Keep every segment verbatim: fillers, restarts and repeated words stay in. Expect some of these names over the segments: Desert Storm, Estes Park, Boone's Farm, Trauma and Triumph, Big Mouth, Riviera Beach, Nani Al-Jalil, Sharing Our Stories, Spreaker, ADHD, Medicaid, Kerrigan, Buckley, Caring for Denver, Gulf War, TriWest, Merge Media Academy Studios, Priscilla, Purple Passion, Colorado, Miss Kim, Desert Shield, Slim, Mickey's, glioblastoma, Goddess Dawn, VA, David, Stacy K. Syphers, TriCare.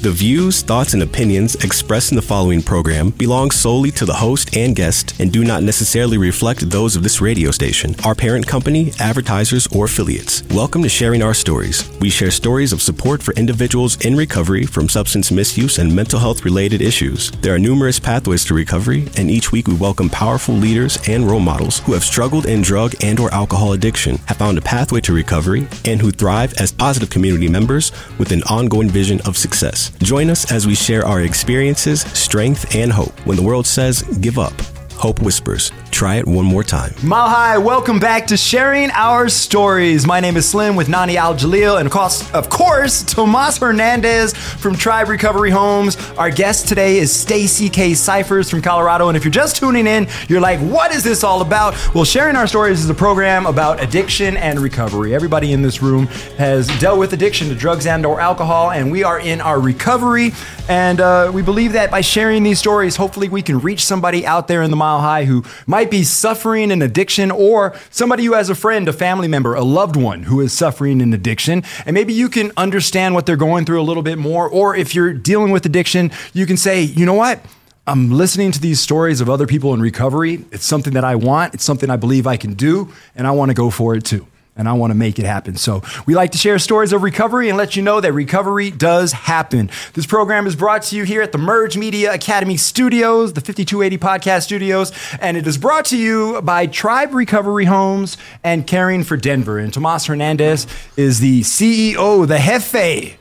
The views, thoughts, and opinions expressed in the following program belong solely to the host and guest and do not necessarily reflect those of this radio station, our parent company, advertisers, or affiliates. Welcome to Sharing Our Stories. We share stories of support for individuals in recovery from substance misuse and mental health-related issues. There are numerous pathways to recovery, and each week we welcome powerful leaders and role models who have struggled in drug and or alcohol addiction, have found a pathway to recovery, and who thrive as positive community members with an ongoing vision of success. Join us as we share our experiences, strength, and hope. When the world says, give up, hope whispers, try it one more time. Mile High, welcome back to Sharing Our Stories. My name is Slim with Nani Al-Jalil and of course, of course, Tomas Hernandez from Tribe Recovery Homes. Our guest today is Stacy K. Syphers from Colorado. And if you're just tuning in, you're like, what is this all about? Well, Sharing Our Stories is a program about addiction and recovery. Everybody in this room has dealt with addiction to drugs and or alcohol, and we are in our recovery. And uh, we believe that by sharing these stories, hopefully we can reach somebody out there in the Mile High who might be suffering an addiction, or somebody who has a friend, a family member, a loved one who is suffering an addiction. And maybe you can understand what they're going through a little bit more. Or if you're dealing with addiction, you can say, you know what? I'm listening to these stories of other people in recovery. It's something that I want. It's something I believe I can do. And I want to go for it too. And I want to make it happen. So we like to share stories of recovery and let you know that recovery does happen. This program is brought to you here at the Merge Media Academy Studios, the fifty-two eighty Podcast Studios, and it is brought to you by Tribe Recovery Homes and Caring for Denver. And Tomas Hernandez is the C E O, the jefe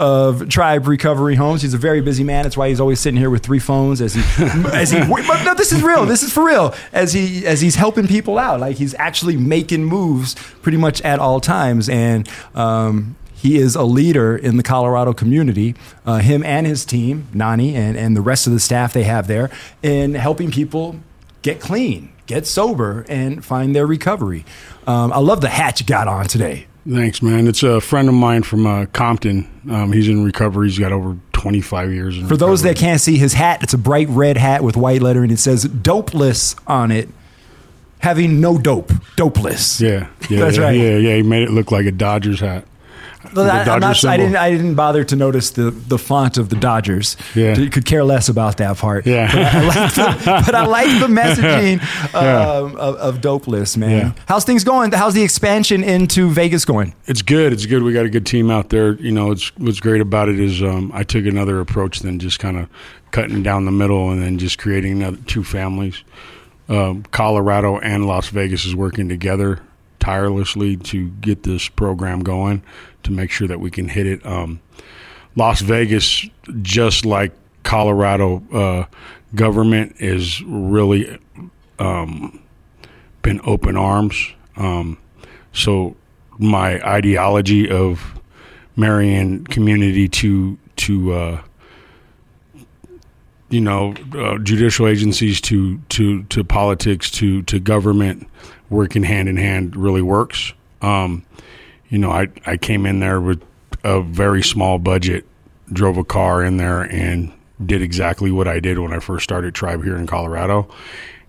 of Tribe Recovery Homes. He's a very busy man. That's why he's always sitting here with three phones as he, as he, but no, this is real. This is for real. As he, as he's helping people out, like he's actually making moves pretty much at all times. And, um, he is a leader in the Colorado community, uh, him and his team, Nani, and, and the rest of the staff they have there in helping people get clean, get sober, and find their recovery. Um, I love the hat you got on today. Thanks, man. It's a friend of mine from uh, Compton. Um, he's in recovery. He's got over twenty-five years in recovery. For those that can't see his hat, it's a bright red hat with white lettering. It says dopeless on it, having no dope, dopeless. Yeah, yeah, that's yeah, right. Yeah, yeah. He made it look like a Dodgers hat. Well, that, Dodgers not, I didn't. I didn't bother to notice the, the font of the Dodgers. Yeah, you could care less about that part. Yeah, but I like the, but I like the messaging um, yeah. of, of Dopeless, man. Yeah. How's things going? How's the expansion into Vegas going? It's good. It's good. We got a good team out there. You know, it's what's great about it is um, I took another approach than just kind of cutting down the middle and then just creating another two families. Um, Colorado and Las Vegas is working together tirelessly to get this program going, to make sure that we can hit it. Um, Las Vegas, just like Colorado uh, government, is really um, been open arms. Um, so my ideology of marrying community to to uh, you know uh, judicial agencies to to to politics to to government, working hand in hand really works. Um, you know, I, I came in there with a very small budget, drove a car in there, and did exactly what I did when I first started Tribe here in Colorado,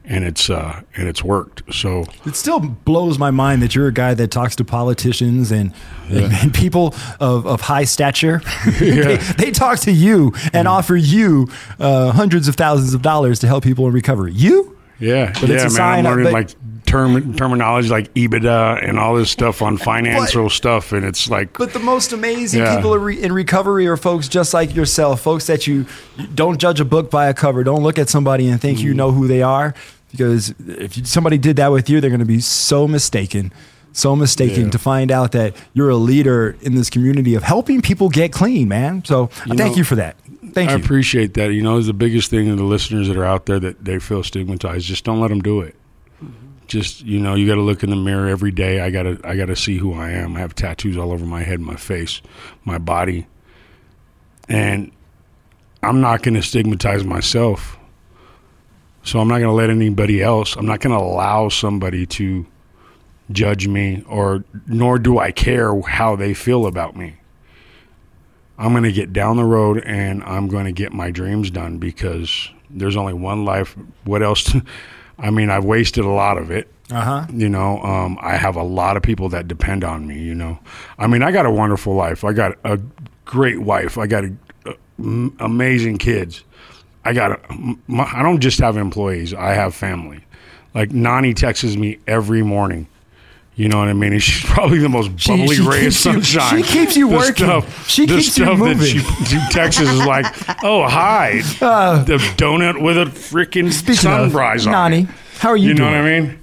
and it's uh and it's worked. So it still blows my mind that you're a guy that talks to politicians and yeah. and, and people of, of high stature. Yeah. they, they talk to you and yeah. offer you uh, hundreds of thousands of dollars to help people in recovery. You. Yeah, but yeah, it's a man. Sign I'm learning of, like term, terminology like EBITDA and all this stuff on financial but, stuff, and it's like. But the most amazing yeah. people are in recovery are folks just like yourself, folks that you don't judge a book by a cover. Don't look at somebody and think mm. you know who they are, because if you, somebody did that with you, they're going to be so mistaken, so mistaken yeah. to find out that you're a leader in this community of helping people get clean, man. So you thank know, you for that. Thank you. I appreciate that. You know, it's the biggest thing to the listeners that are out there that they feel stigmatized. Just don't let them do it. Just, you know, you got to look in the mirror every day. I got to I got to see who I am. I have tattoos all over my head, my face, my body. And I'm not going to stigmatize myself. So I'm not going to let anybody else. I'm not going to allow somebody to judge me, or nor do I care how they feel about me. I'm going to get down the road and I'm going to get my dreams done, because there's only one life. What else? To, I mean, I've wasted a lot of it. Uh-huh. You know, um, I have a lot of people that depend on me, you know. I mean, I got a wonderful life. I got a great wife. I got a, m- amazing kids. I got my, I don't just have employees, I have family. Like Nani texts me every morning. You know what I mean? And she's probably the most bubbly she, she ray of sunshine. You, she keeps you the working. Stuff, she the keeps stuff you moving. That she, she texts is like, oh, hi. Uh, the donut with a freaking sunrise on Nani, it. How are you, you doing? You know what I mean?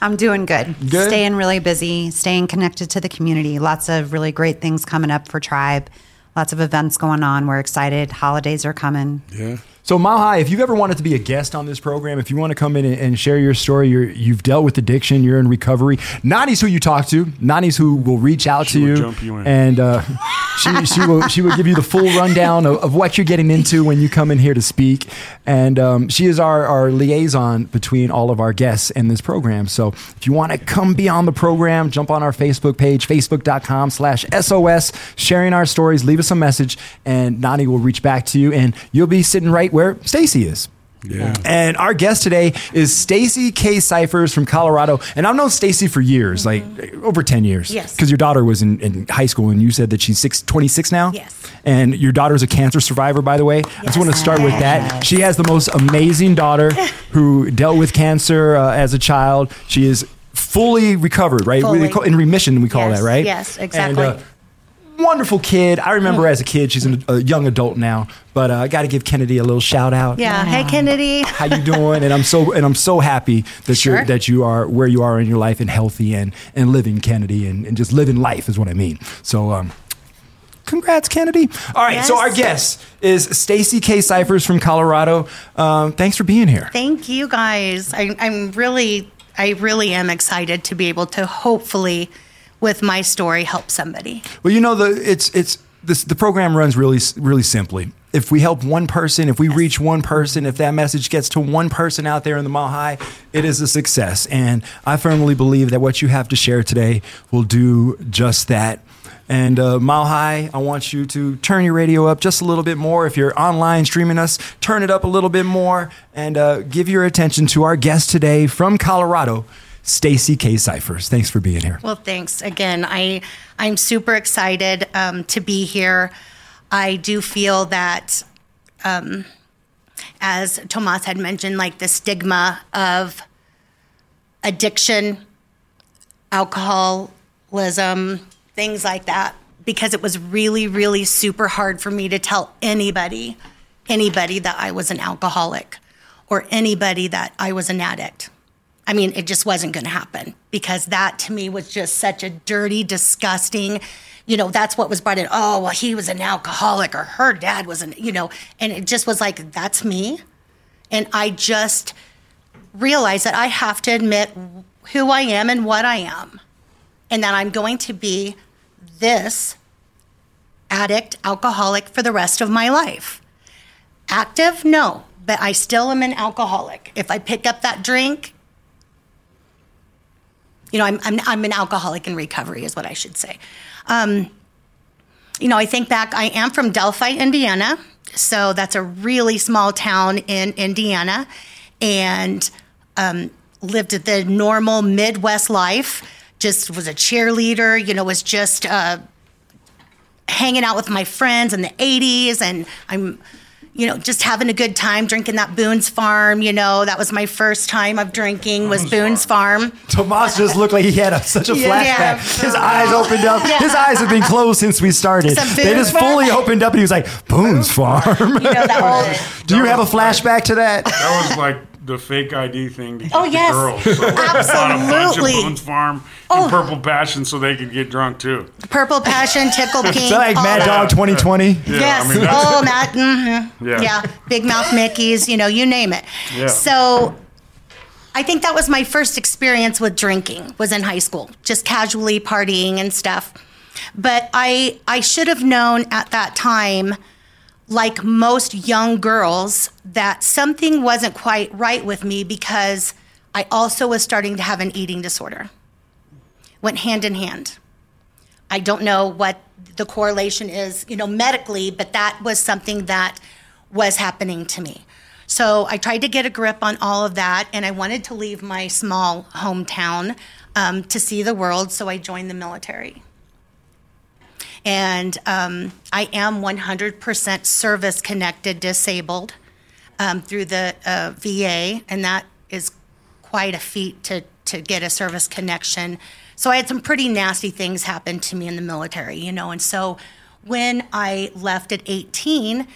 I'm doing good. good. Staying really busy, staying connected to the community. Lots of really great things coming up for Tribe. Lots of events going on. We're excited. Holidays are coming. Yeah. So, Mile High, if you've ever wanted to be a guest on this program, if you want to come in and share your story, you're, you've dealt with addiction, you're in recovery, Nani's who you talk to. Nani's who will reach out she to you. She will jump you in. And uh, she, she, will, she will give you the full rundown of, of what you're getting into when you come in here to speak. And um, she is our, our liaison between all of our guests in this program. So, if you want to come be on the program, jump on our Facebook page, facebook.com slash SOS, sharing our stories, leave us a message, and Nani will reach back to you. And you'll be sitting right where Stacy is. Yeah. And our guest today is Stacy K. Syphers from Colorado. And I've known Stacy for years, mm-hmm. like over ten years. Yes. Because your daughter was in, in high school and you said that she's six, twenty-six now? Yes. And your daughter's a cancer survivor, by the way. Yes. I just want to start with that. She has the most amazing daughter who dealt with cancer uh, as a child. She is fully recovered, right? Fully. We call, in remission, we call yes. that, right? Yes, exactly. And, uh, wonderful kid. I remember as a kid, she's an, a young adult now, but uh, I got to give Kennedy a little shout out. Yeah. Hey, Kennedy. How you doing? And I'm so and I'm so happy that sure. you're that you are where you are in your life and healthy and, and living, Kennedy, and, and just living life is what I mean. So um, congrats, Kennedy. All right. Yes. So our guest is Stacy K. Syphers from Colorado. Um, thanks for being here. Thank you, guys. I, I'm really, I really am excited to be able to hopefully with my story, help somebody. Well, you know, the it's it's this, the program runs really really simply. If we help one person, if we yes. reach one person, if that message gets to one person out there in the Mile High, it is a success. And I firmly believe that what you have to share today will do just that. And uh, Mile High, I want you to turn your radio up just a little bit more. If you're online streaming us, turn it up a little bit more and uh, give your attention to our guest today from Colorado, Stacy K. Syphers. Thanks for being here. Well, thanks again. I, I'm super excited um, to be here. I do feel that, um, as Tomas had mentioned, like the stigma of addiction, alcoholism, things like that, because it was really, really super hard for me to tell anybody, anybody that I was an alcoholic or anybody that I was an addict. I mean, it just wasn't going to happen because that to me was just such a dirty, disgusting, you know, that's what was brought in. Oh, well, he was an alcoholic or her dad was an, you know, and it just was like, that's me. And I just realized that I have to admit who I am and what I am and that I'm going to be this addict, alcoholic for the rest of my life. Active? No, but I still am an alcoholic. If I pick up that drink, you know, I'm, I'm I'm an alcoholic in recovery is what I should say. Um, you know, I think back, I am from Delphi, Indiana. So that's a really small town in Indiana and um, lived the normal Midwest life. Just was a cheerleader, you know, was just uh, hanging out with my friends in the eighties. And I'm, you know, just having a good time drinking that Boone's Farm, you know. That was my first time of drinking was Boone's Farm. Tomas just looked like he had a, such a yeah, flashback. Yeah, his eyes opened up. Yeah. His eyes have been closed since we started. They just fully opened up and he was like, Boone's Farm. You know, that whole, do you have a flashback to that? That was like the fake I D thing to get oh, yes. the girls. So absolutely. They bought a bunch of Boone's Farm oh. and Purple Passion so they could get drunk too. Purple Passion, Tickle King. Is that like Mad Dog Twenty Twenty? Yes. I mean, oh, Mad. Mm-hmm. Yeah. yeah. Big Mouth, Mickey's, you know, you name it. Yeah. So I think that was my first experience with drinking was in high school, just casually partying and stuff. But I I should have known at that time, like most young girls, that something wasn't quite right with me because I also was starting to have an eating disorder. Went hand in hand. I don't know what the correlation is, you know, medically, but that was something that was happening to me. So I tried to get a grip on all of that, and I wanted to leave my small hometown um, to see the world, so I joined the military. And um, I am one hundred percent service-connected disabled um, through the uh, V A, and that is quite a feat to, to get a service connection. So I had some pretty nasty things happen to me in the military, you know. And so when I left at eighteen,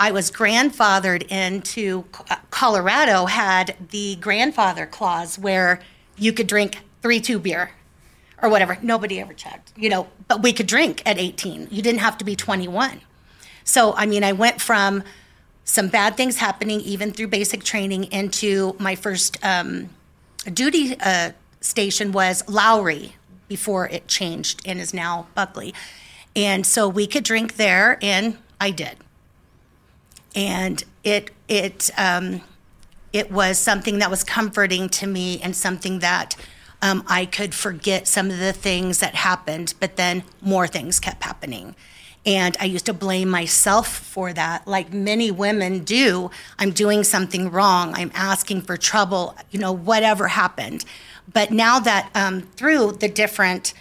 I was grandfathered into Colorado, had the grandfather clause where you could drink three two beer or whatever. Nobody ever checked, you know, but we could drink at eighteen. You didn't have to be twenty-one. So, I mean, I went from some bad things happening, even through basic training, into my first um, duty uh, station was Lowry before it changed and is now Buckley. And so we could drink there, and I did. And it it um, it was something that was comforting to me, and something that um, I could forget some of the things that happened, but then more things kept happening. And I used to blame myself for that, like many women do. I'm doing something wrong. I'm asking for trouble, you know, whatever happened. But now that um, through the different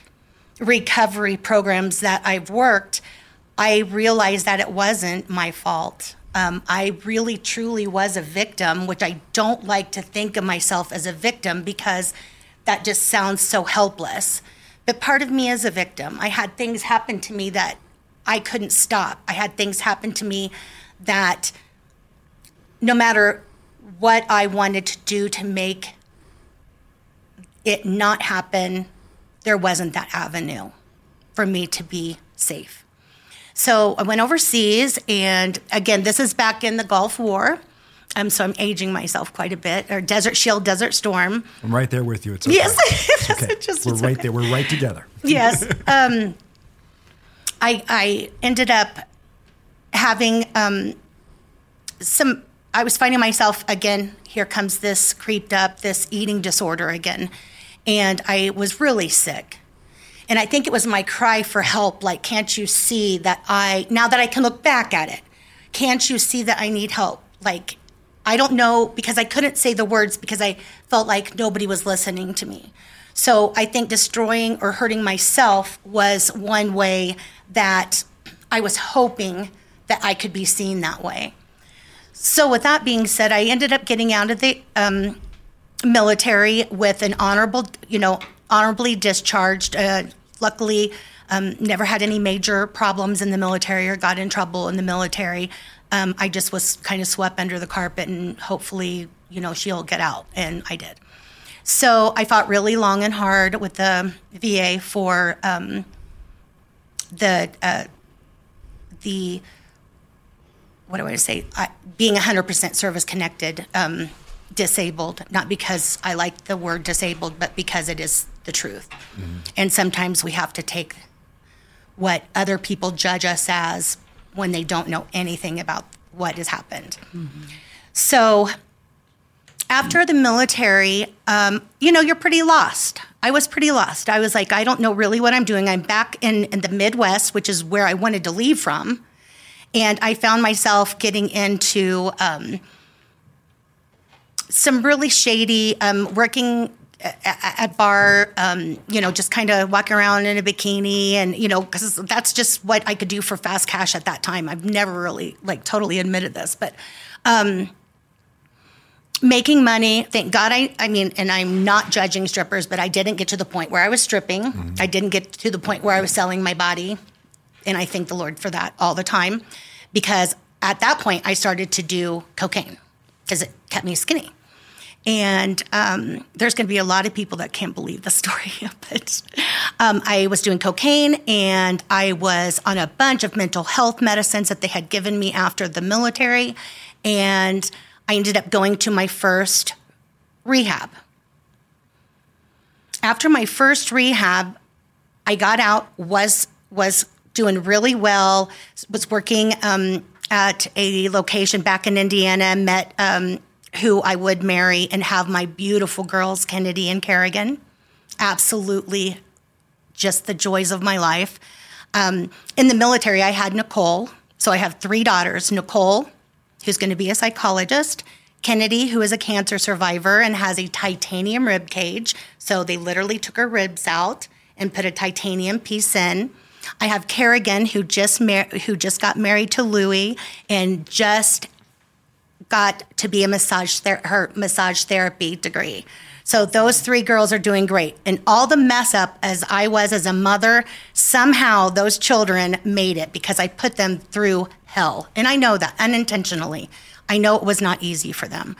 recovery programs that I've worked, I realized that it wasn't my fault. Um, I really, truly was a victim, which I don't like to think of myself as a victim because that just sounds so helpless. But part of me is a victim. I had things happen to me that I couldn't stop. I had things happen to me that no matter what I wanted to do to make it not happen, there wasn't that avenue for me to be safe. So I went overseas, and again, this is back in the Gulf War, um, so I'm aging myself quite a bit, or Desert Shield, Desert Storm. I'm right there with you. It's okay. Yes. It's okay. Just, We're it's right okay. there. We're right together. Yes. Um, I, I ended up having um, some, I was finding myself, again, here comes this creeped up, this eating disorder again, and I was really sick. And I think it was my cry for help, like, can't you see that I, now that I can look back at it, can't you see that I need help? Like, I don't know, because I couldn't say the words because I felt like nobody was listening to me. So I think destroying or hurting myself was one way that I was hoping that I could be seen that way. So with that being said, I ended up getting out of the um, military with an honorable, you know, honorably discharged. Uh, luckily, um, never had any major problems in the military or got in trouble in the military. Um, I just was kind of swept under the carpet, and hopefully, you know, she'll get out. And I did. So I fought really long and hard with the V A for um, the uh, the what do I say? I, being one hundred percent service connected. Um, disabled, not because I like the word disabled, but because it is the truth. Mm-hmm. And sometimes we have to take what other people judge us as when they don't know anything about what has happened. Mm-hmm. So after the military, um, you know, you're pretty lost. I was pretty lost. I was like, I don't know really what I'm doing. I'm back in, in the Midwest, which is where I wanted to leave from. And I found myself getting into um, some really shady, um, working at, at bar, um, you know, just kind of walking around in a bikini, and, you know, because that's just what I could do for fast cash at that time. I've never really, like, totally admitted this, but um, making money. Thank God I, I mean, and I'm not judging strippers, but I didn't get to the point where I was stripping. Mm-hmm. I didn't get to the point where I was selling my body. And I thank the Lord for that all the time, because at that point I started to do cocaine because it kept me skinny. And um, there's going to be a lot of people that can't believe the story. But um, I was doing cocaine, and I was on a bunch of mental health medicines that they had given me after the military. And I ended up going to my first rehab. After my first rehab, I got out, was was doing really well, was working um, at a location back in Indiana, met um who I would marry and have my beautiful girls, Kennedy and Kerrigan. Absolutely just the joys of my life. Um, in the military, I had Nicole. So I have three daughters, Nicole, who's going to be a psychologist, Kennedy, who is a cancer survivor and has a titanium rib cage. So they literally took her ribs out and put a titanium piece in. I have Kerrigan, who just mar- who just got married to Louie and just got to be a massage ther- her massage therapy degree. So those three girls are doing great. And all the mess up as I was as a mother, somehow those children made it because I put them through hell. And I know that unintentionally. I know it was not easy for them.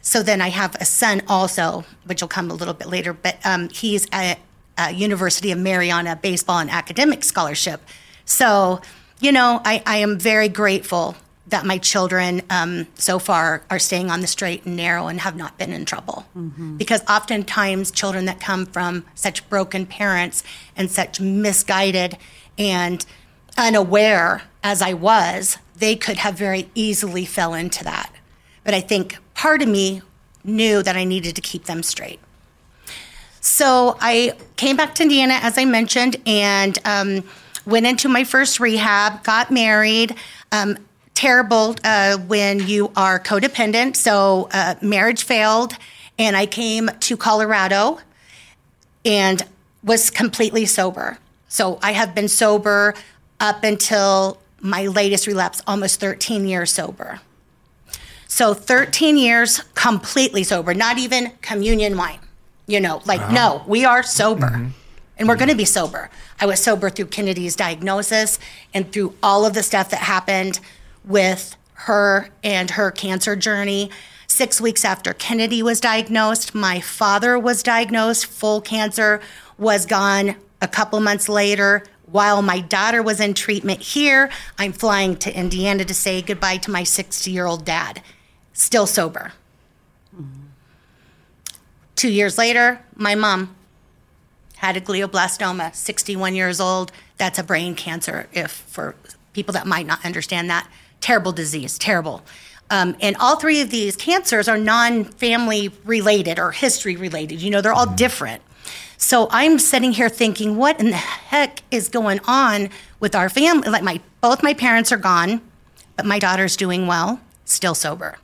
So then I have a son also, which will come a little bit later, but um, he's at uh, University of Mariana baseball and academic scholarship. So, you know, I, I am very grateful that my children um, so far are staying on the straight and narrow and have not been in trouble. Mm-hmm. Because oftentimes children that come from such broken parents and such misguided and unaware as I was, they could have very easily fell into that. But I think part of me knew that I needed to keep them straight. So I came back to Indiana, as I mentioned, and um, went into my first rehab, got married. Um, terrible uh, when you are codependent. So uh, marriage failed, and I came to Colorado and was completely sober. So I have been sober up until my latest relapse, almost thirteen years sober. So thirteen years completely sober, not even communion wine, you know, like, wow. No, we are sober, mm-hmm. and we're going to be sober. I was sober through Kennedy's diagnosis and through all of the stuff that happened with her and her cancer journey. Six weeks after Kennedy was diagnosed, my father was diagnosed, full cancer, was gone a couple months later. While my daughter was in treatment here, I'm flying to Indiana to say goodbye to my sixty-year-old dad. Still sober. Mm-hmm. Two years later, my mom had a glioblastoma, sixty-one years old. That's a brain cancer, if for people that might not understand that. Terrible disease, terrible. Um, and all three of these cancers are non-family related or history related. You know, they're all mm-hmm. different. So I'm sitting here thinking, what in the heck is going on with our family? Like, my both my parents are gone, but my daughter's doing well, still sober.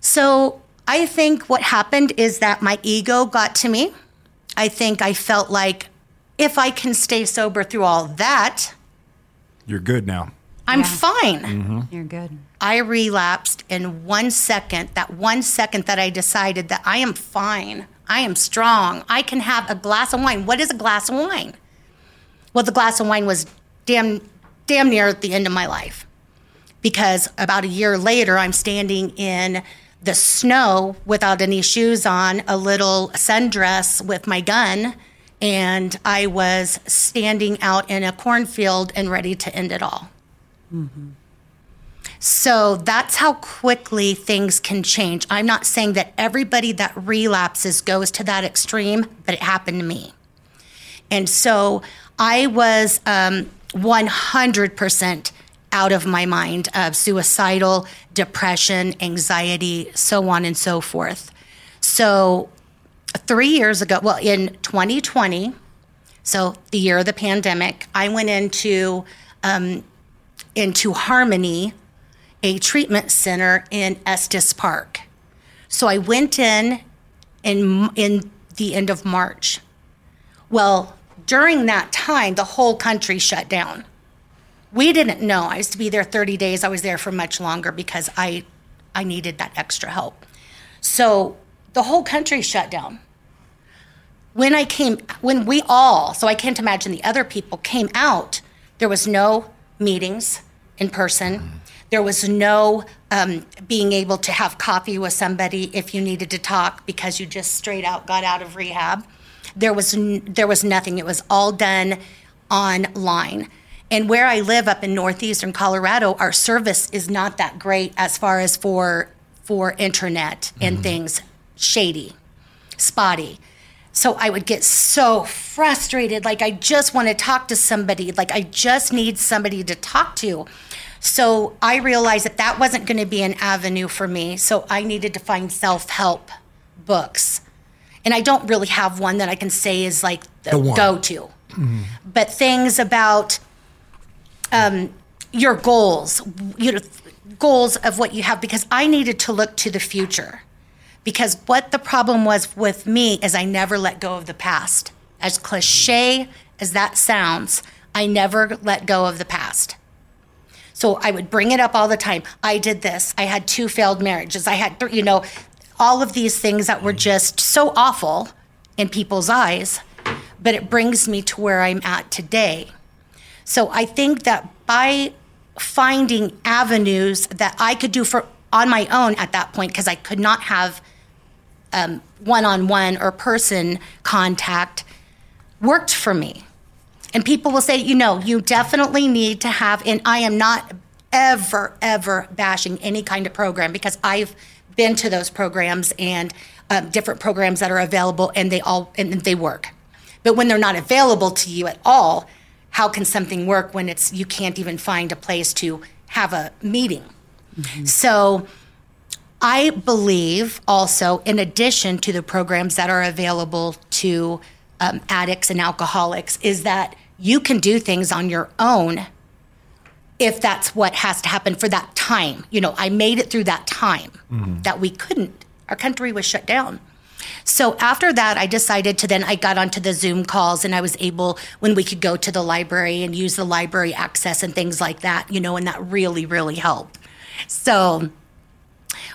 So I think what happened is that my ego got to me. I think I felt like if I can stay sober through all that. You're good now. I'm yeah. fine. Mm-hmm. You're good. I relapsed in one second, that one second that I decided that I am fine. I am strong. I can have a glass of wine. What is a glass of wine? Well, the glass of wine was damn damn near at the end of my life, because about a year later, I'm standing in the snow without any shoes on, a little sundress with my gun, and I was standing out in a cornfield and ready to end it all. Mm-hmm. So that's how quickly things can change. I'm not saying that everybody that relapses goes to that extreme, but it happened to me. And so I was um, one hundred percent out of my mind of suicidal, depression, anxiety, so on and so forth. So three years ago, well, in twenty twenty, so the year of the pandemic, I went into um, into Harmony, a treatment center in Estes Park. So I went in, in in the end of March. Well, during that time, the whole country shut down. We didn't know. I used to be there thirty days. I was there for much longer because I, I needed that extra help. So the whole country shut down. When I came, when we all, so I can't imagine the other people came out, there was no meetings in person. Mm-hmm. There was no um, being able to have coffee with somebody if you needed to talk because you just straight out got out of rehab. There was n- there was nothing. It was all done online. And where I live up in northeastern Colorado, our service is not that great as far as for for internet and mm-hmm. things. Shady, spotty. So I would get so frustrated. Like, I just want to talk to somebody. Like, I just need somebody to talk to. So I realized that that wasn't going to be an avenue for me. So I needed to find self-help books. And I don't really have one that I can say is like the, the go-to. Mm-hmm. But things about um, your goals, you know, goals of what you have, because I needed to look to the future. Because what the problem was with me is I never let go of the past. As cliche as that sounds, I never let go of the past. So I would bring it up all the time. I did this. I had two failed marriages. I had, you know, all of these things that were just so awful in people's eyes, but it brings me to where I'm at today. So I think that by finding avenues that I could do for on my own at that point, because I could not have um, one-on-one or person contact, worked for me. And people will say, you know, you definitely need to have, and I am not ever, ever bashing any kind of program, because I've been to those programs and um, different programs that are available, and they all, and they work. But when they're not available to you at all, how can something work when it's, you can't even find a place to have a meeting? Mm-hmm. So I believe also, in addition to the programs that are available to um, addicts and alcoholics, is that you can do things on your own if that's what has to happen for that time. You know, I made it through that time mm-hmm. that we couldn't. Our country was shut down. So after that, I decided to then I got onto the Zoom calls, and I was able, when we could go to the library and use the library access and things like that, you know, and that really, really helped. So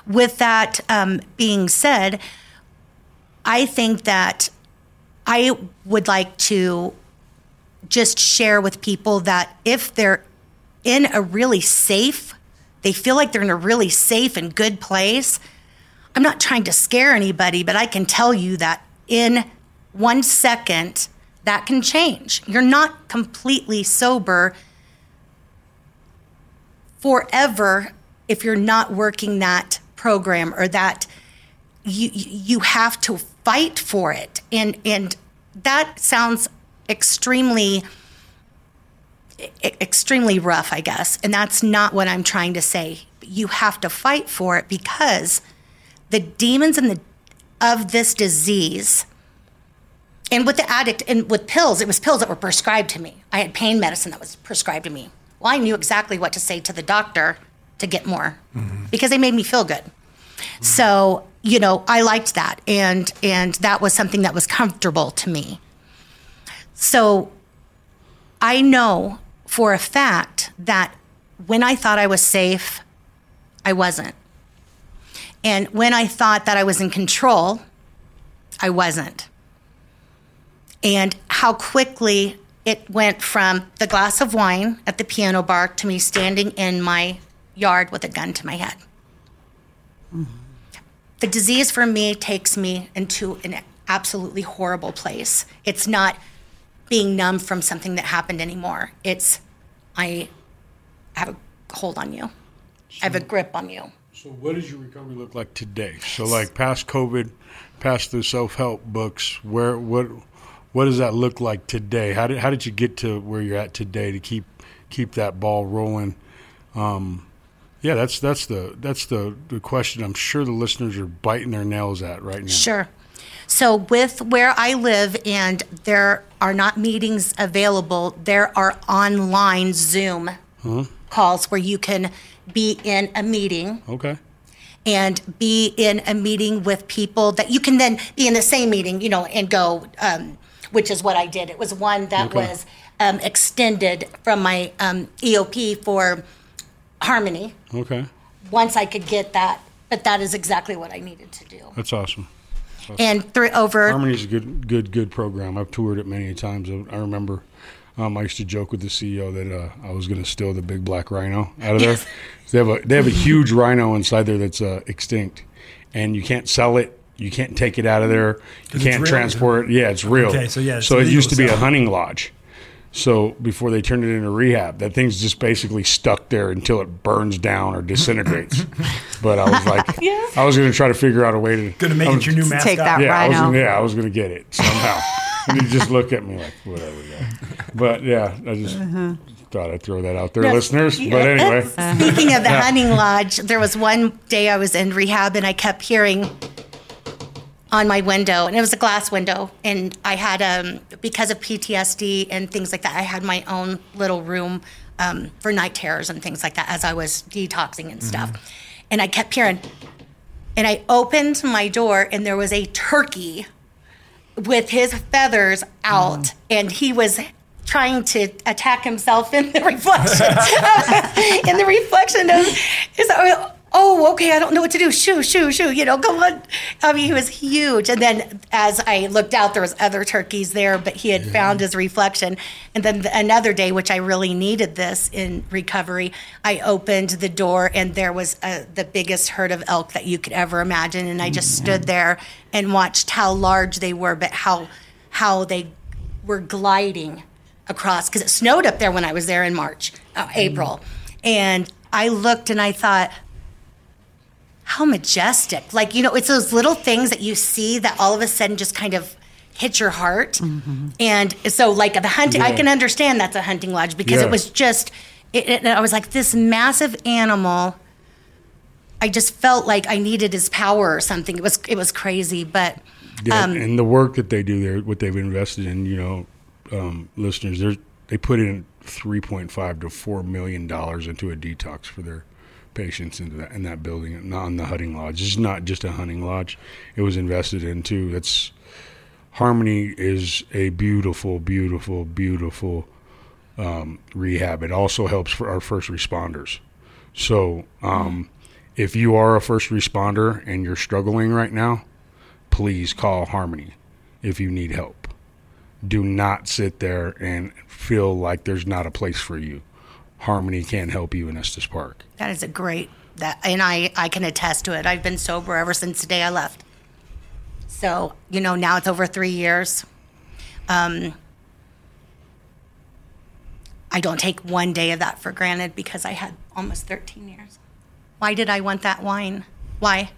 with that um, being said, I think that I would like to just share with people that if they're in a really safe, they feel like they're in a really safe and good place. I'm not trying to scare anybody, but I can tell you that in one second, that can change. You're not completely sober forever if you're not working that program, or that you you have to fight for it. And and that sounds extremely, extremely rough, I guess. And that's not what I'm trying to say. You have to fight for it, because the demons and the of this disease, and with the addict and with pills, it was pills that were prescribed to me. I had pain medicine that was prescribed to me. Well, I knew exactly what to say to the doctor to get more mm-hmm. because they made me feel good. Mm-hmm. So, you know, I liked that. And, and that was something that was comfortable to me. So I know for a fact that when I thought I was safe, I wasn't. And when I thought that I was in control, I wasn't. And how quickly it went from the glass of wine at the piano bar to me standing in my yard with a gun to my head. Mm-hmm. The disease for me takes me into an absolutely horrible place. It's not being numb from something that happened anymore. It's, I have a hold on you. Sure. I have a grip on you. So what does your recovery look like today? So like past COVID, past the self-help books, where what what does that look like today? How did how did you get to where you're at today to keep keep that ball rolling? Um, yeah, that's that's the that's the, the question I'm sure the listeners are biting their nails at right now. Sure. So with where I live, and there are not meetings available, there are online Zoom huh? calls where you can be in a meeting. Okay. And be in a meeting with people that you can then be in the same meeting, you know, and go, um, which is what I did. It was one that okay. was um, extended from my um, E O P for Harmony. Okay. Once I could get that, but that is exactly what I needed to do. That's awesome. That's awesome. And through over. Harmony's a good, good, good program. I've toured it many times. I remember. Um, I used to joke with the C E O that uh, I was going to steal the big black rhino out of there. Yes. They have a they have a huge rhino inside there that's uh, extinct, and you can't sell it, you can't take it out of there, you can't real, transport it. Yeah, it's real. Okay, so yeah, it's so illegal, it used to be so. A hunting lodge. So before they turned it into rehab, that thing's just basically stuck there until it burns down or disintegrates. But I was like, yeah. I was going to try to figure out a way to going to make was, it your new mascot. Take that yeah, rhino. I was, yeah, I was going to get it somehow. And you just look at me like, whatever, yeah. But, yeah, I just uh-huh. thought I'd throw that out there, no, listeners. Yeah. But anyway. Speaking of the hunting lodge, there was one day I was in rehab, and I kept hearing on my window, and it was a glass window, and I had, um, because of P T S D and things like that, I had my own little room um, for night terrors and things like that as I was detoxing and stuff. Mm-hmm. And I kept hearing, and I opened my door, and there was a turkey with his feathers out, mm. and he was trying to attack himself in the reflection. in the reflection of, is, oh, okay, I don't know what to do. Shoo, shoo, shoo, you know, come on. I mean, he was huge. And then as I looked out, there was other turkeys there, but he had yeah. found his reflection. And then another day, which I really needed this in recovery, I opened the door and there was a, the biggest herd of elk that you could ever imagine. And I just yeah. stood there and watched how large they were, but how how they were gliding across, because it snowed up there when I was there in March, uh, April. And I looked and I thought, how majestic. Like, you know, it's those little things that you see that all of a sudden just kind of hit your heart. Mm-hmm. And so, like, the hunting, yeah. I can understand that's a hunting lodge, because yeah. it was just, it, it, and I was like, this massive animal, I just felt like I needed his power or something. It was, it was crazy, but. Yeah, um, and the work that they do there, what they've invested in, you know, um, listeners, they put in three point five to four million dollars into a detox for their patients into that in that building, not in the hunting lodge. It's not just a hunting lodge. It was invested in too. That's Harmony is a beautiful, beautiful, beautiful um, rehab. It also helps for our first responders. So um, if you are a first responder and you're struggling right now, please call Harmony if you need help. Do not sit there and feel like there's not a place for you. Harmony can help you in Estes Park. That is a great, that, and I, I can attest to it. I've been sober ever since the day I left. So, you know, now it's over three years. Um, I don't take one day of that for granted, because I had almost thirteen years. Why did I want that wine? Why?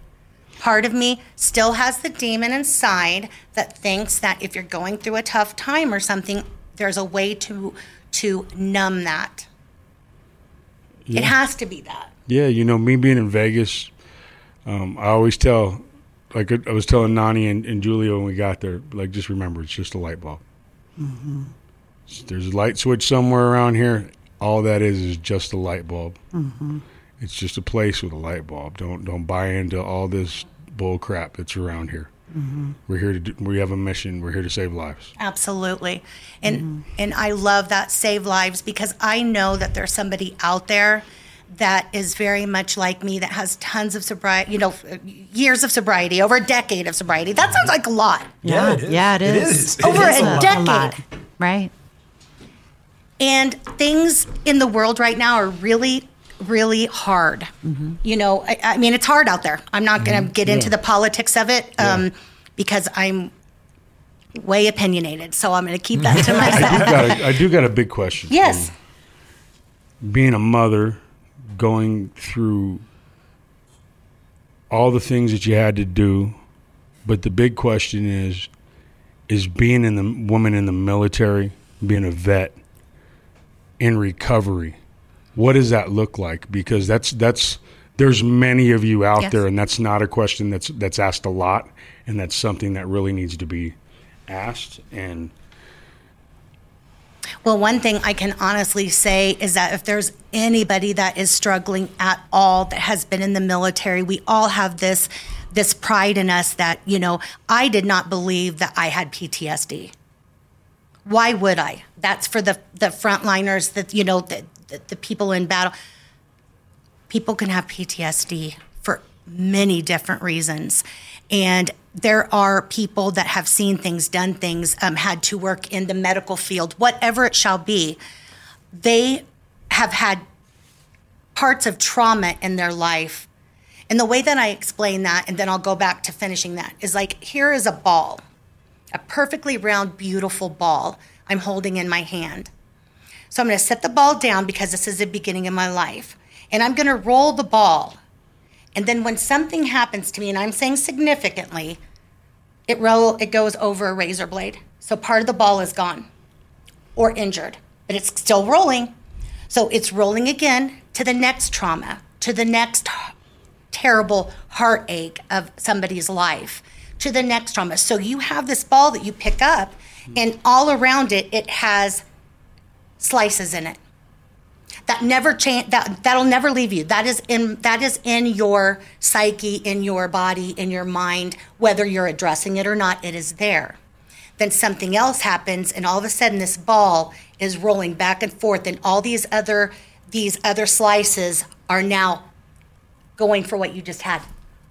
Part of me still has the demon inside that thinks that if you're going through a tough time or something, there's a way to to numb that. Yeah. It has to be that. Yeah, you know, me being in Vegas, um, I always tell, like I was telling Nani and, and Julio when we got there, like, just remember, it's just a light bulb. Mm-hmm. There's a light switch somewhere around here. All that is is just a light bulb. Mm-hmm. It's just a place with a light bulb. Don't don't buy into all this bull crap that's around here. Mm-hmm. We're here to do, we have a mission. We're here to save lives. Absolutely. And mm-hmm. and I love that, save lives, because I know that there's somebody out there that is very much like me, that has tons of sobriety, you know, years of sobriety, over a decade of sobriety. That sounds like a lot. Yeah, yeah, it is. Yeah, it is. It is. Over it is a, a decade. Lot. Right. And things in the world right now are really really hard. Mm-hmm. You know, I, I mean, it's hard out there. I'm not going to mm-hmm. get into yeah. the politics of it um, yeah. because I'm way opinionated. So I'm going to keep that to myself. I, I do got a big question. Yes. Um, being a mother, going through all the things that you had to do, but the big question is, is being in the woman in the military, being a vet, in recovery, what does that look like? Because that's that's there's many of you out yes. there, and that's not a question that's that's asked a lot, and that's something that really needs to be asked. And well, one thing I can honestly say is that if there's anybody that is struggling at all that has been in the military, we all have this this pride in us that, you know, I did not believe that I had P T S D. Why would I? That's for the the frontliners, that, you know, that the people in battle. People can have P T S D for many different reasons. And there are people that have seen things, done things, um, had to work in the medical field, whatever it shall be. They have had parts of trauma in their life. And the way that I explain that, and then I'll go back to finishing that, is like, here is a ball, a perfectly round, beautiful ball I'm holding in my hand. So I'm going to set the ball down, because this is the beginning of my life. And I'm going to roll the ball. And then when something happens to me, and I'm saying significantly, it roll it goes over a razor blade. So part of the ball is gone or injured, but it's still rolling. So it's rolling again to the next trauma, to the next terrible heartache of somebody's life, to the next trauma. So you have this ball that you pick up, and all around it, it has slices in it that never change, that that'll never leave you. That is in that is in your psyche, in your body, in your mind, whether you're addressing it or not. It is there. then something else happens, and all of a sudden this ball is rolling back and forth, and all these other these other slices are now going for what you just had.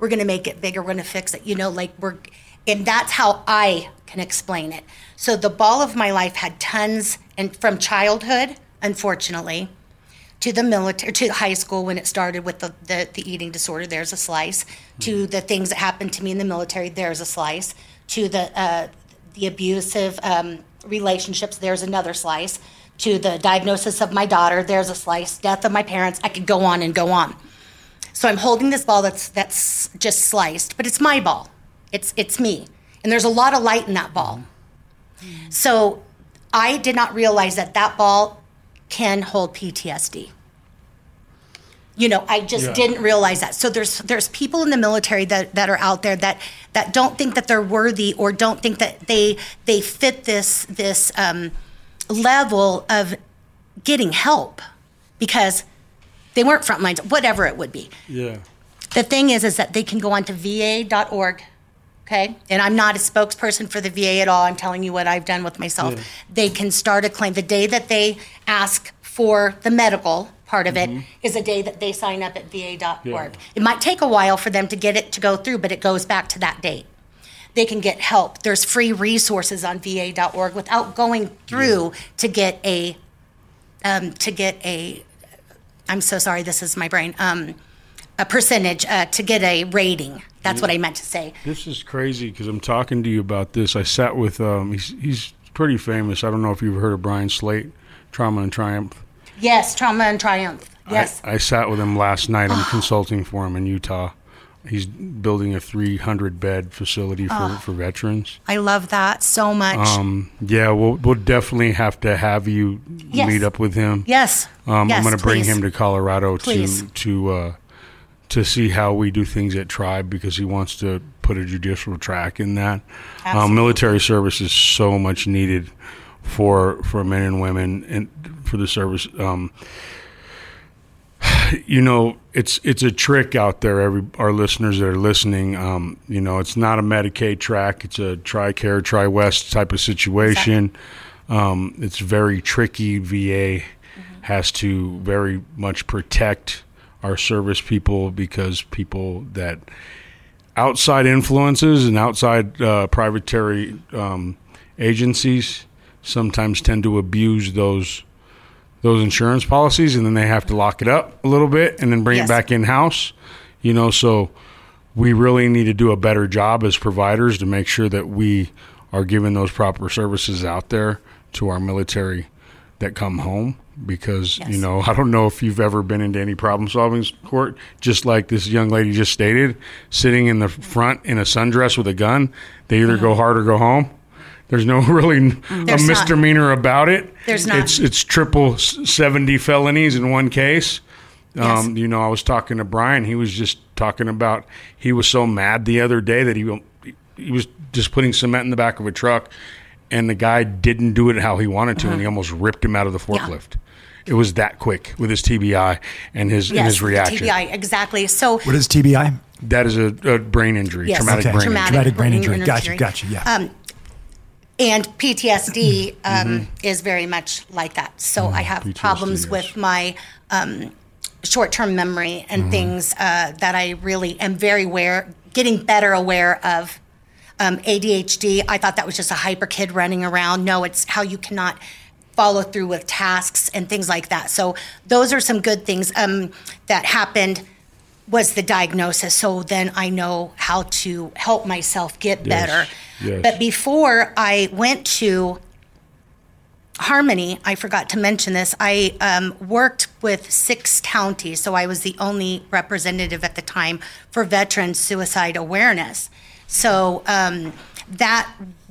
We're going to make it bigger. We're going to fix it. You know, like we're, and that's how I can explain it. So the ball of my life had tons, and from childhood, unfortunately, to the military, to high school when it started with the, the, the eating disorder, there's a slice. Mm-hmm. To the things that happened to me in the military, there's a slice. To the uh, the abusive um, relationships, there's another slice. To the diagnosis of my daughter, there's a slice. Death of my parents, I could go on and go on. So I'm holding this ball that's that's just sliced, but it's my ball. It's it's me. And there's a lot of light in that ball. Mm-hmm. So I did not realize that that ball can hold P T S D. You know, I just yeah. didn't realize that. So there's there's people in the military that, that are out there that, that don't think that they're worthy or don't think that they they fit this this um, level of getting help because they weren't frontlines, whatever it would be. Yeah. The thing is, is that they can go on to V A dot org, okay? And I'm not a spokesperson for the V A at all. I'm telling you what I've done with myself. Yeah. They can start a claim. The day that they ask for the medical part of mm-hmm. it is the day that they sign up at V A dot org. Yeah. It might take a while for them to get it to go through, but it goes back to that date. They can get help. There's free resources on V A dot org without going through yeah. to get a, um, to get a, I'm so sorry, this is my brain, um, a percentage uh, to get a rating. That's yeah. what I meant to say. This is crazy because I'm talking to you about this. I sat with, um, he's, he's pretty famous. I don't know if you've heard of Brian Slate, Trauma and Triumph. Yes, Trauma and Triumph, yes. I, I sat with him last night. I'm consulting for him in Utah. He's building a three hundred bed facility for, oh, for veterans. I love that so much. Um, yeah, we'll we'll definitely have to have you yes. meet up with him. Yes, um, yes, I'm going to bring him to Colorado please. to to uh, to see how we do things at Tribe because he wants to put a judicial track in that. Um, military service is so much needed for for men and women and for the service. Um, You know, it's it's a trick out there, every, our listeners that are listening. Um, you know, it's not a Medicaid track. It's a TRICARE, TriWest type of situation. Exactly. Um, it's very tricky. V A mm-hmm. has to very much protect our service people because people that outside influences and outside uh, privatary um, agencies sometimes tend to abuse those those insurance policies, and then they have to lock it up a little bit and then bring yes. it back in-house, you know, so we really need to do a better job as providers to make sure that we are giving those proper services out there to our military that come home because, yes. you know, I don't know if you've ever been into any problem-solving court, just like this young lady just stated, sitting in the front in a sundress with a gun, they either mm-hmm. go hard or go home. There's no really There's a misdemeanor not. about it. There's not. It's, it's triple seventy felonies in one case. Yes. Um, you know, I was talking to Brian. He was just talking about he was so mad the other day that he he was just putting cement in the back of a truck, and the guy didn't do it how he wanted to, mm-hmm. and he almost ripped him out of the forklift. Yeah. It was that quick with his T B I and his yes, and his reaction. T B I, exactly. So what is T B I? That is a, a brain injury, yes. traumatic, okay. brain traumatic, traumatic brain injury. Traumatic brain injury. Gotcha, gotcha, yeah. Um, And P T S D um, mm-hmm. is very much like that. So mm-hmm. I have P T S D, problems yes. with my um, short-term memory and mm-hmm. things uh, that I really am very aware, getting better aware of. Um, A D H D, I thought that was just a hyper kid running around. No, it's how you cannot follow through with tasks and things like that. So those are some good things um, that happened was the diagnosis. So then I know how to help myself get better. Yes, yes. But before I went to Harmony, I forgot to mention this, I um, worked with six counties. So I was the only representative at the time for veteran suicide awareness. So um, that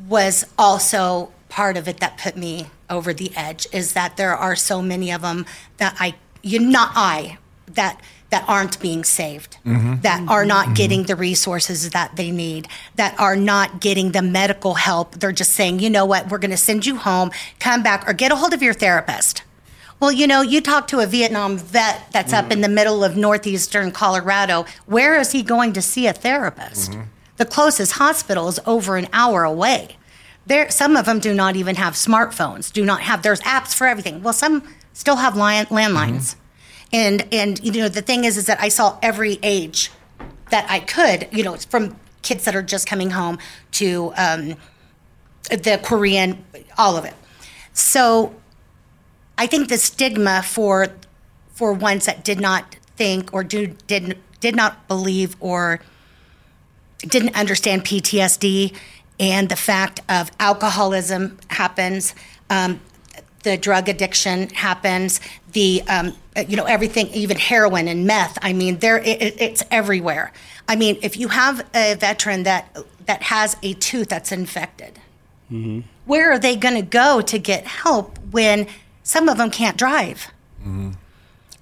was also part of it that put me over the edge is that there are so many of them that I, you not I, that that aren't being saved, mm-hmm. that are not mm-hmm. getting the resources that they need, that are not getting the medical help. They're just saying, you know what, we're going to send you home, come back, or get a hold of your therapist. Well, you know, you talk to a Vietnam vet that's mm-hmm. up in the middle of northeastern Colorado. Where is he going to see a therapist? Mm-hmm. The closest hospital is over an hour away. There, some of them do not even have smartphones, do not have, there's apps for everything. Well, some still have land, landlines. Mm-hmm. And, and you know, the thing is, is that I saw every age that I could, you know, from kids that are just coming home to um, the Korean, all of it. So I think the stigma for for ones that did not think or do, did, did not believe or didn't understand P T S D and the fact of alcoholism happens, um, the drug addiction happens, the, um, you know, everything, even heroin and meth. I mean, there it, it's everywhere. I mean, if you have a veteran that that has a tooth that's infected, mm-hmm. where are they going to go to get help when some of them can't drive? Mm-hmm.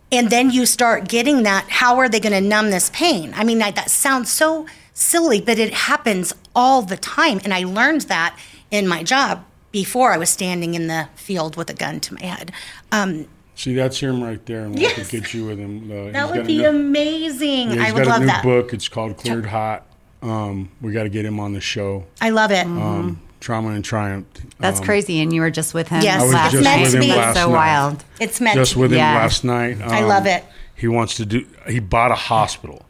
And then you start getting that, how are they going to numb this pain? I mean, I, that sounds so silly, but it happens all the time. And I learned that in my job before I was standing in the field with a gun to my head. Um, See, that's him right there, and we yes. could get you with him. Uh, that would be new, amazing. Yeah, I would love that. He's got a new book. It's called Cleared Hot. Um, we got to get him on the show. I love it. Mm-hmm. Um, Trauma and Triumph. That's um, crazy, and you were just with him yes. last night. Yes, it's meant to be. It's so wild. It's meant to be. Just with him yeah. last night. Um, I love it. He wants to do, he bought a hospital.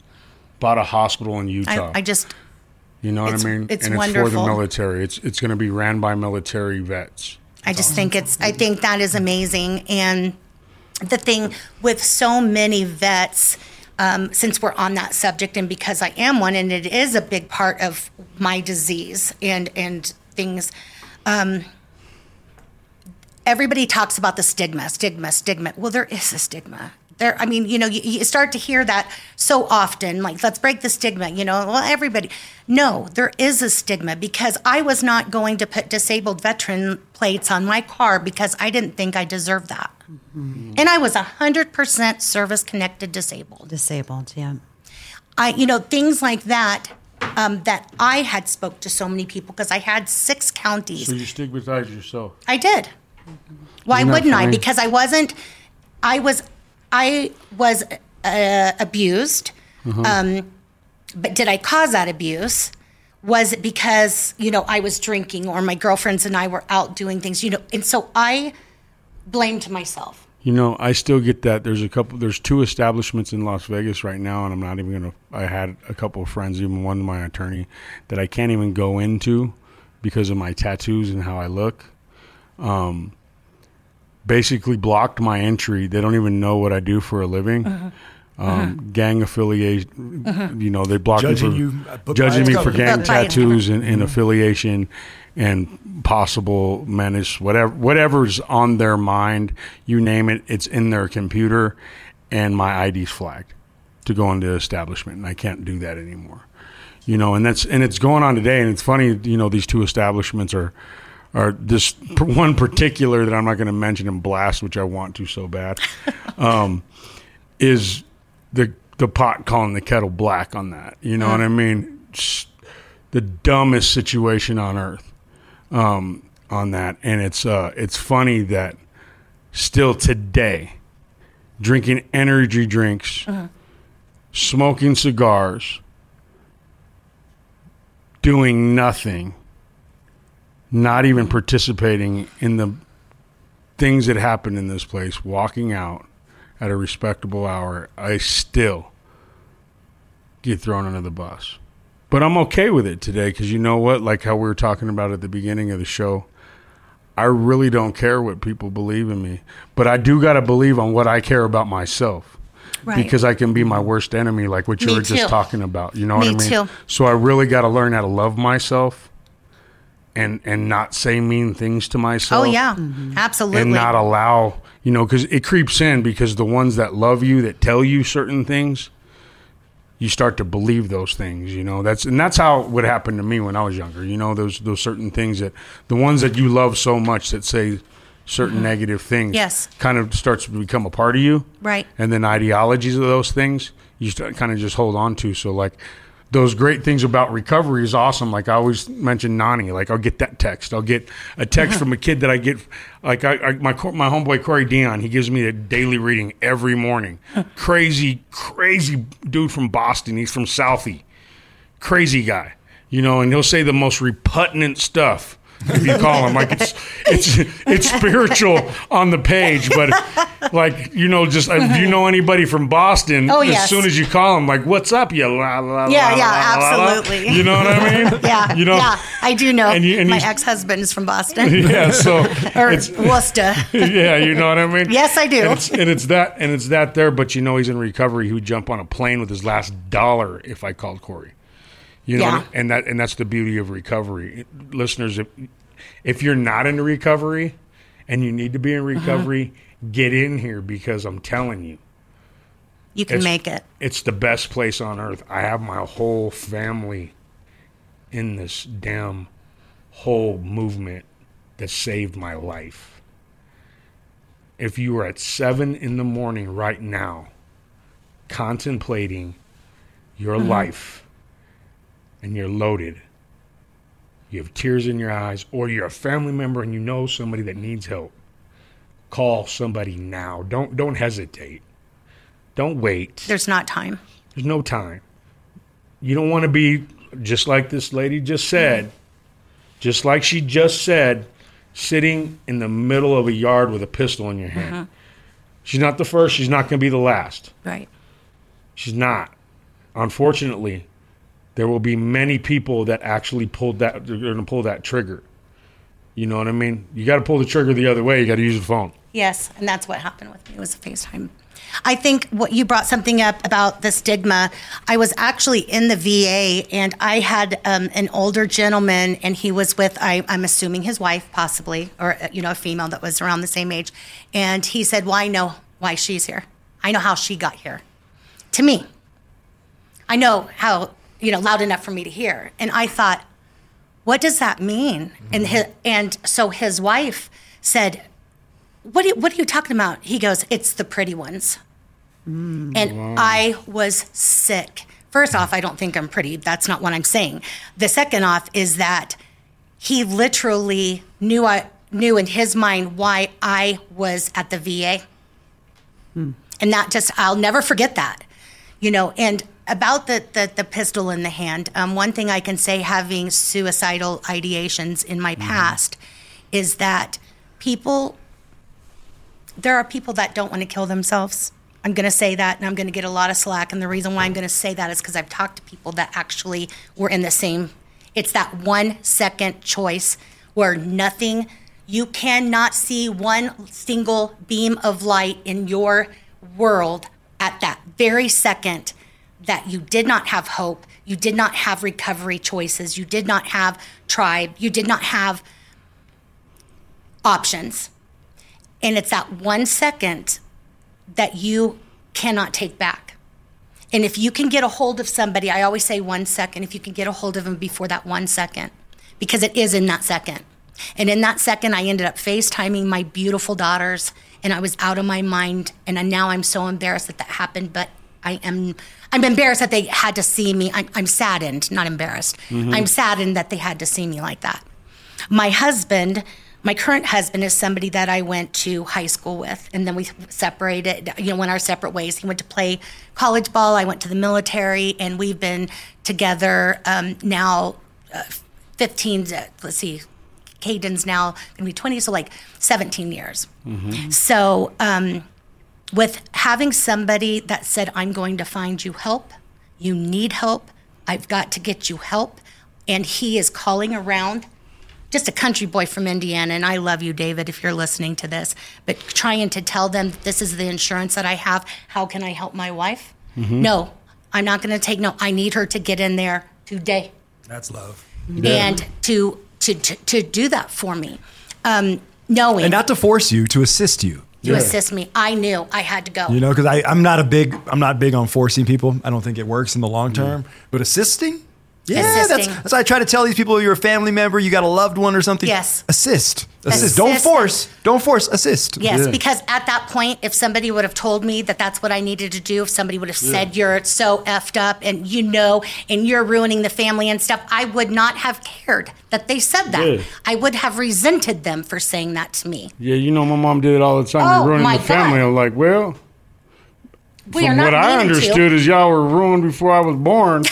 Bought a hospital in Utah. I, I just, you know what I mean? It's and wonderful. It's for the military. It's it's going to be ran by military vets. I just um, think it's, I think that is amazing. And the thing with so many vets, um, since we're on that subject and because I am one and it is a big part of my disease and, and things, um, everybody talks about the stigma, stigma, stigma. Well, there is a stigma. There, I mean, you know, you, you start to hear that so often, like, let's break the stigma, you know, well, everybody. No, there is a stigma because I was not going to put disabled veteran plates on my car because I didn't think I deserved that. Mm-hmm. And I was one hundred percent service-connected disabled. Disabled, yeah. I, you know, things like that, um, that I had spoke to so many people because I had six counties. So you stigmatized yourself. I did. Mm-hmm. Why wouldn't funny? I? Because I wasn't, I was... I was uh, abused, mm-hmm. um, but did I cause that abuse? Was it because, you know, I was drinking or my girlfriends and I were out doing things, you know? And so I blamed myself. You know, I still get that. There's a couple, there's two establishments in Las Vegas right now, and I'm not even going to, I had a couple of friends, even one, my attorney, that I can't even go into because of my tattoos and how I look. Um basically blocked my entry. They don't even know what I do for a living. Uh-huh. Um, uh-huh. Gang affiliation, uh-huh. you know, they blocked judging me for, you, uh, judging me for gang tattoos and, and affiliation and possible menace, whatever, whatever's on their mind, you name it, it's in their computer, and my I D's flagged to go into the establishment, and I can't do that anymore. You know, and that's, and it's going on today, and it's funny, you know, these two establishments are, or this one particular that I'm not going to mention and blast, which I want to so bad, um, is the the pot calling the kettle black on that. You know mm. what I mean? It's the dumbest situation on earth um, on that. And it's uh, it's funny that still today, drinking energy drinks, mm-hmm. smoking cigars, doing nothing, not even participating in the things that happen in this place, walking out at a respectable hour, I still get thrown under the bus. But I'm okay with it today because you know what? Like how we were talking about at the beginning of the show, I really don't care what people believe in me. But I do got to believe on what I care about myself. Right. Because I can be my worst enemy, like what you me were too. just talking about. You know me what I mean? Too. So I really got to learn how to love myself. And, and not say mean things to myself. Oh, yeah. Mm-hmm. Absolutely. And not allow, you know, because it creeps in because the ones that love you, that tell you certain things, you start to believe those things, you know. That's and that's how it would happen to me when I was younger. You know, those, those certain things that the ones that you love so much that say certain mm-hmm. negative things yes. kind of starts to become a part of you. Right. And then ideologies of those things you start, kind of just hold on to. So, like, those great things about recovery is awesome. Like I always mention Nani, like I'll get that text. I'll get a text mm-hmm. from a kid that I get, like I, I, my my homeboy Corey Dion, he gives me a daily reading every morning. crazy, crazy dude from Boston. He's from Southie. Crazy guy, you know, and he'll say the most repugnant stuff if you call them. Like it's it's it's spiritual on the page, but like, you know, just if you know anybody from Boston, oh, as yes. soon as you call them, like, what's up, you la la yeah, la yeah, la, absolutely. La, you know what I mean? Yeah, you know, yeah, I do know. And you, and my ex-husband is from Boston. Yeah, so or it's, Worcester. Yeah, you know what I mean? Yes, I do. And it's, and it's that, and it's that there, but you know he's in recovery. He would jump on a plane with his last dollar if I called Corey. You know, yeah. and that and that's the beauty of recovery. Listeners, if, if you're not in recovery and you need to be in recovery, uh-huh. get in here, because I'm telling you. You can make it. It's the best place on earth. I have my whole family in this damn whole movement that saved my life. If you are at seven in the morning right now contemplating your mm-hmm. life, and you're loaded, you have tears in your eyes, or you're a family member and you know somebody that needs help, call somebody now. Don't don't hesitate. Don't wait. There's not time. There's no time. You don't want to be just like this lady just said, mm-hmm. just like she just said, sitting in the middle of a yard with a pistol in your hand. Mm-hmm. She's not the first. She's not going to be the last. Right. She's not. Unfortunately, there will be many people that actually pulled that. They're going to pull that trigger. You know what I mean? You got to pull the trigger the other way. You got to use the phone. Yes, and that's what happened with me. It was a FaceTime. I think what you brought something up about the stigma. I was actually in the V A, and I had um, an older gentleman, and he was with, I, I'm assuming his wife, possibly, or you know, a female that was around the same age. And he said, "Well, I know why she's here. I know how she got here. To me, I know how." You know, loud enough for me to hear. And I thought, what does that mean? Mm-hmm. And his, and so his wife said, what are, what are you talking about? He goes, it's the pretty ones. Mm, and wow. I was sick. First off, I don't think I'm pretty. That's not what I'm saying. The second off is that he literally knew I knew in his mind why I was at the V A. Mm. And that just, I'll never forget that. You know, and about the, the, the pistol in the hand, um, one thing I can say, having suicidal ideations in my past, mm-hmm. is that people, there are people that don't want to kill themselves. I'm going to say that, and I'm going to get a lot of slack. And the reason why I'm going to say that is because I've talked to people that actually were in the same, it's that one second choice where nothing, you cannot see one single beam of light in your world at that very second that you did not have hope, you did not have recovery choices, you did not have tribe, you did not have options. And it's that one second that you cannot take back. And if you can get a hold of somebody, I always say one second, if you can get a hold of them before that one second, because it is in that second. And in that second, I ended up FaceTiming my beautiful daughters, and I was out of my mind, and now I'm so embarrassed that that happened, but I am, I'm embarrassed that they had to see me. I'm, I'm saddened, not embarrassed. Mm-hmm. I'm saddened that they had to see me like that. My husband, my current husband, is somebody that I went to high school with, and then we separated, you know, went our separate ways. He went to play college ball. I went to the military, and we've been together um, now uh, fifteen, uh, let's see, Caden's now going to be twenty, so like seventeen years. Mm-hmm. So, um, with having somebody that said, I'm going to find you help, you need help, I've got to get you help, and he is calling around, just a country boy from Indiana, and I love you, David, if you're listening to this, but trying to tell them, this is the insurance that I have, how can I help my wife? Mm-hmm. No, I'm not going to take, no, I need her to get in there today. That's love. Yeah. And to, to, to, to do that for me, um, knowing. And not to force you, to assist you. You yeah. assist me. I knew I had to go. You know, because I'm not a big, I'm not big on forcing people. I don't think it works in the long term. Mm. But assisting? Yeah, assisting. That's, that's why I try to tell these people, you're a family member, you got a loved one or something. Yes. Assist. Assist. assist. Don't force. Don't force. Assist. Yes, yeah. Because at that point, if somebody would have told me that that's what I needed to do, if somebody would have yeah. said, you're so effed up and you know, and you're ruining the family and stuff, I would not have cared that they said that. Yeah. I would have resented them for saying that to me. Yeah, you know, my mom did it all the time. Oh, you're ruining my the family. God. I'm like, well, we from are not what I understood to. Is y'all were ruined before I was born.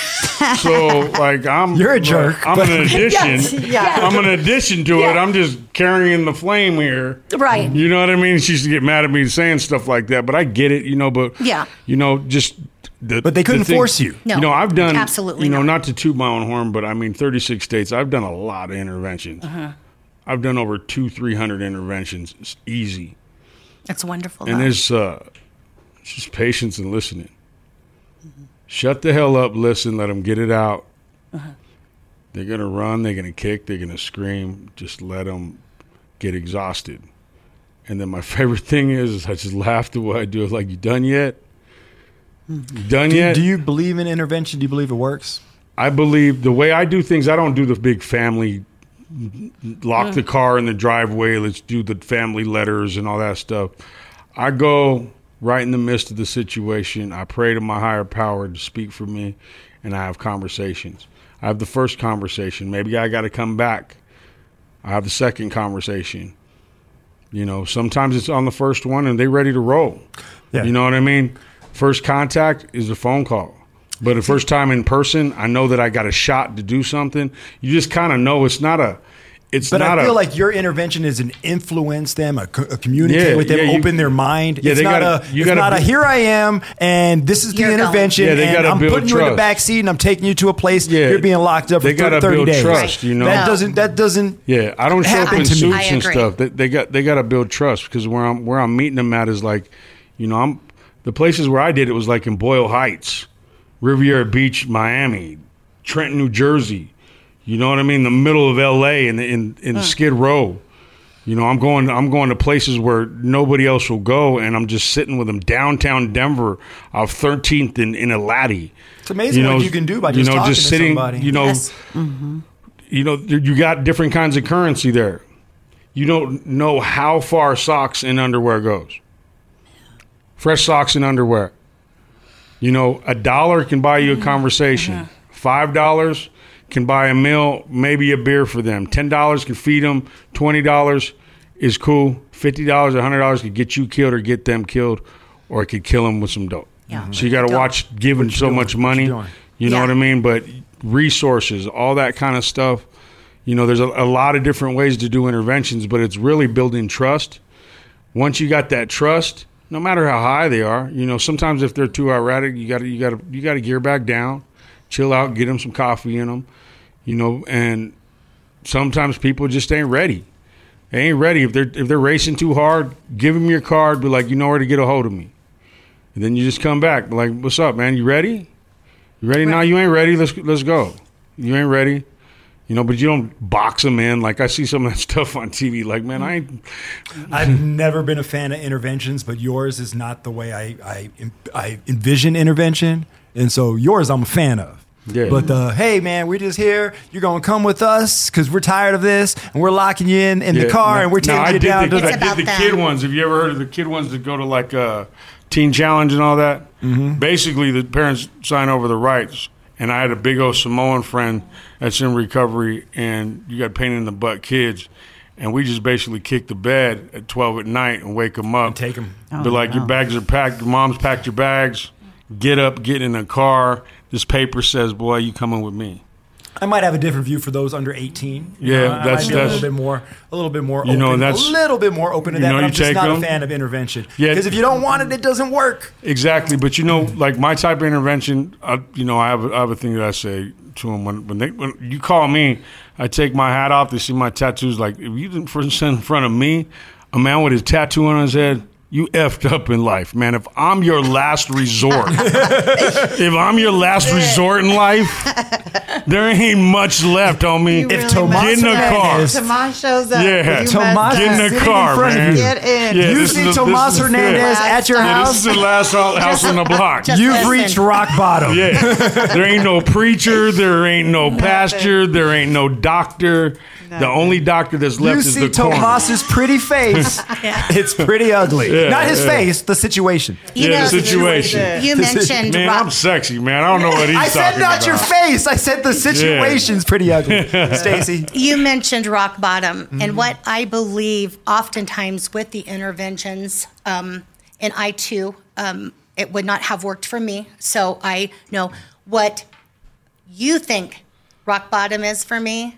So like I'm You're a jerk. I'm but... an addition. Yes, yeah. I'm an addition to yeah. it. I'm just carrying the flame here. Right. You know what I mean? She used to get mad at me saying stuff like that, but I get it, you know, but yeah. you know, just The, but they couldn't the thing, force you. No, you know, I've done, absolutely you know, not. not to toot my own horn, but I mean, thirty-six states, I've done a lot of interventions. Uh-huh. I've done over two, three hundred interventions. It's easy. That's wonderful. And though. there's uh, just patience and listening. Mm-hmm. Shut the hell up, listen, let them get it out. Uh-huh. They're going to run, they're going to kick, they're going to scream. Just let them get exhausted. And then my favorite thing is, is I just laugh at what I do. It's like, you done yet? Done do, yet? Do you believe in intervention? Do you believe it works? I believe the way I do things, I don't do the big family, lock the car in the driveway, let's do the family letters and all that stuff. I go right in the midst of the situation. I pray to my higher power to speak for me, and I have conversations. I have the first conversation. Maybe I got to come back. I have the second conversation. You know, sometimes it's on the first one, and they're ready to roll. Yeah. You know what I mean? First contact is a phone call. But the first time in person, I know that I got a shot to do something. You just kind of know it's not a it's but not I feel a, like your intervention is an influence them, a, a communicate yeah, with them, yeah, you, open their mind. Yeah, it's not gotta, a you it's gotta, not a here I am and this is the intervention yeah, and I'm putting trust. you in the back seat and I'm taking you to a place yeah, you're being locked up for thirty, thirty days. They got to build trust, you know. That doesn't that doesn't Yeah, I don't show up in suits and stuff. They, they got they got to build trust because where I'm where I'm meeting them at is like, you know, I'm the places where I did it was like in Boyle Heights, Riviera Beach, Miami, Trenton, New Jersey. You know what I mean? The middle of L A and in, in, in uh. Skid Row. You know, I'm going I'm going to places where nobody else will go, and I'm just sitting with them. Downtown Denver, off thirteenth and in Elatte. It's amazing you know, what you can do by just, you know, talking just sitting, to somebody. You know, yes. mm-hmm. you know, you got different kinds of currency there. You don't know how far socks and underwear goes. Fresh socks and underwear. You know, a dollar can buy you a conversation. Five dollars can buy a meal, maybe a beer for them. Ten dollars can feed them. Twenty dollars is cool. Fifty dollars, a hundred dollars could get you killed or get them killed, or it could kill them with some dope. Yeah. So you got to watch giving so doing? much money. You, you know yeah. what I mean? But resources, all that kind of stuff. You know, there's a, a lot of different ways to do interventions, but it's really building trust. Once you got that trust, no matter how high they are, you know, sometimes if they're too erratic, you got to you got to you got to gear back down, chill out, get them some coffee in them, you know. And sometimes people just ain't ready. They ain't ready if they're if they're racing too hard. Give them your card, be like, you know where to get a hold of me, and then you just come back, be like, what's up, man? You ready? You ready? ready. No, you ain't ready. Let's let's go. You ain't ready. You know, but you don't box them in. Like, I see some of that stuff on T V. Like, man, I... I've never been a fan of interventions, but yours is not the way I I, I envision intervention. And so yours I'm a fan of. Yeah. But, uh, hey, man, we're just here. You're going to come with us because we're tired of this, and we're locking you in, in yeah. the car, no, and we're taking no, you down. The, to I did the them. kid ones. Have you ever heard of the kid ones that go to, like, uh, Teen Challenge and all that? Mm-hmm. Basically, the parents sign over the rights. And I had a big old Samoan friend that's in recovery, and you got pain in the butt kids. And we just basically kick the bed at twelve at night and wake them up. And take them. Oh, Be like, no. your bags are packed. Your mom's packed your bags. Get up, get in the car. This paper says, boy, you coming with me. I might have a different view for those under eighteen. You yeah, know, that's, I might be that's a little bit more, a little bit more open, you know, that's, a little bit more open to that. You know, but I'm just not them. a fan of intervention because yeah. if you don't want it, it doesn't work. Exactly, but you know, like my type of intervention, I, you know, I have, a, I have a thing that I say to them when when, they, when you call me, I take my hat off. They see my tattoos. Like if you didn't sit in front of me, a man with his tattoo on his head. You effed up in life, man. If I'm your last resort, if I'm your last resort in life, there ain't much left on me. You if really Tomas get in the car, if Tomas shows up, yeah, Tomas get in the car, man. Get in. Yeah, you see Tomas Hernandez at your yeah, house. This is the last house on the block. Just You've listen. reached rock bottom. Yeah, there ain't no preacher. There ain't no pastor. There ain't no doctor. No. The only doctor that's left you is the corner. You see Tomas's pretty face. yeah. It's pretty ugly. Yeah, Not his yeah. face, the situation. You yeah, know, the situation. You mentioned... Man, rock. I'm sexy, man. I don't know what he's I talking about. I said not your face. I said the situation's yeah. pretty ugly. Stacy. You mentioned rock bottom. Mm-hmm. And what I believe oftentimes with the interventions, um, and I too, um, it would not have worked for me. So I know what you think rock bottom is for me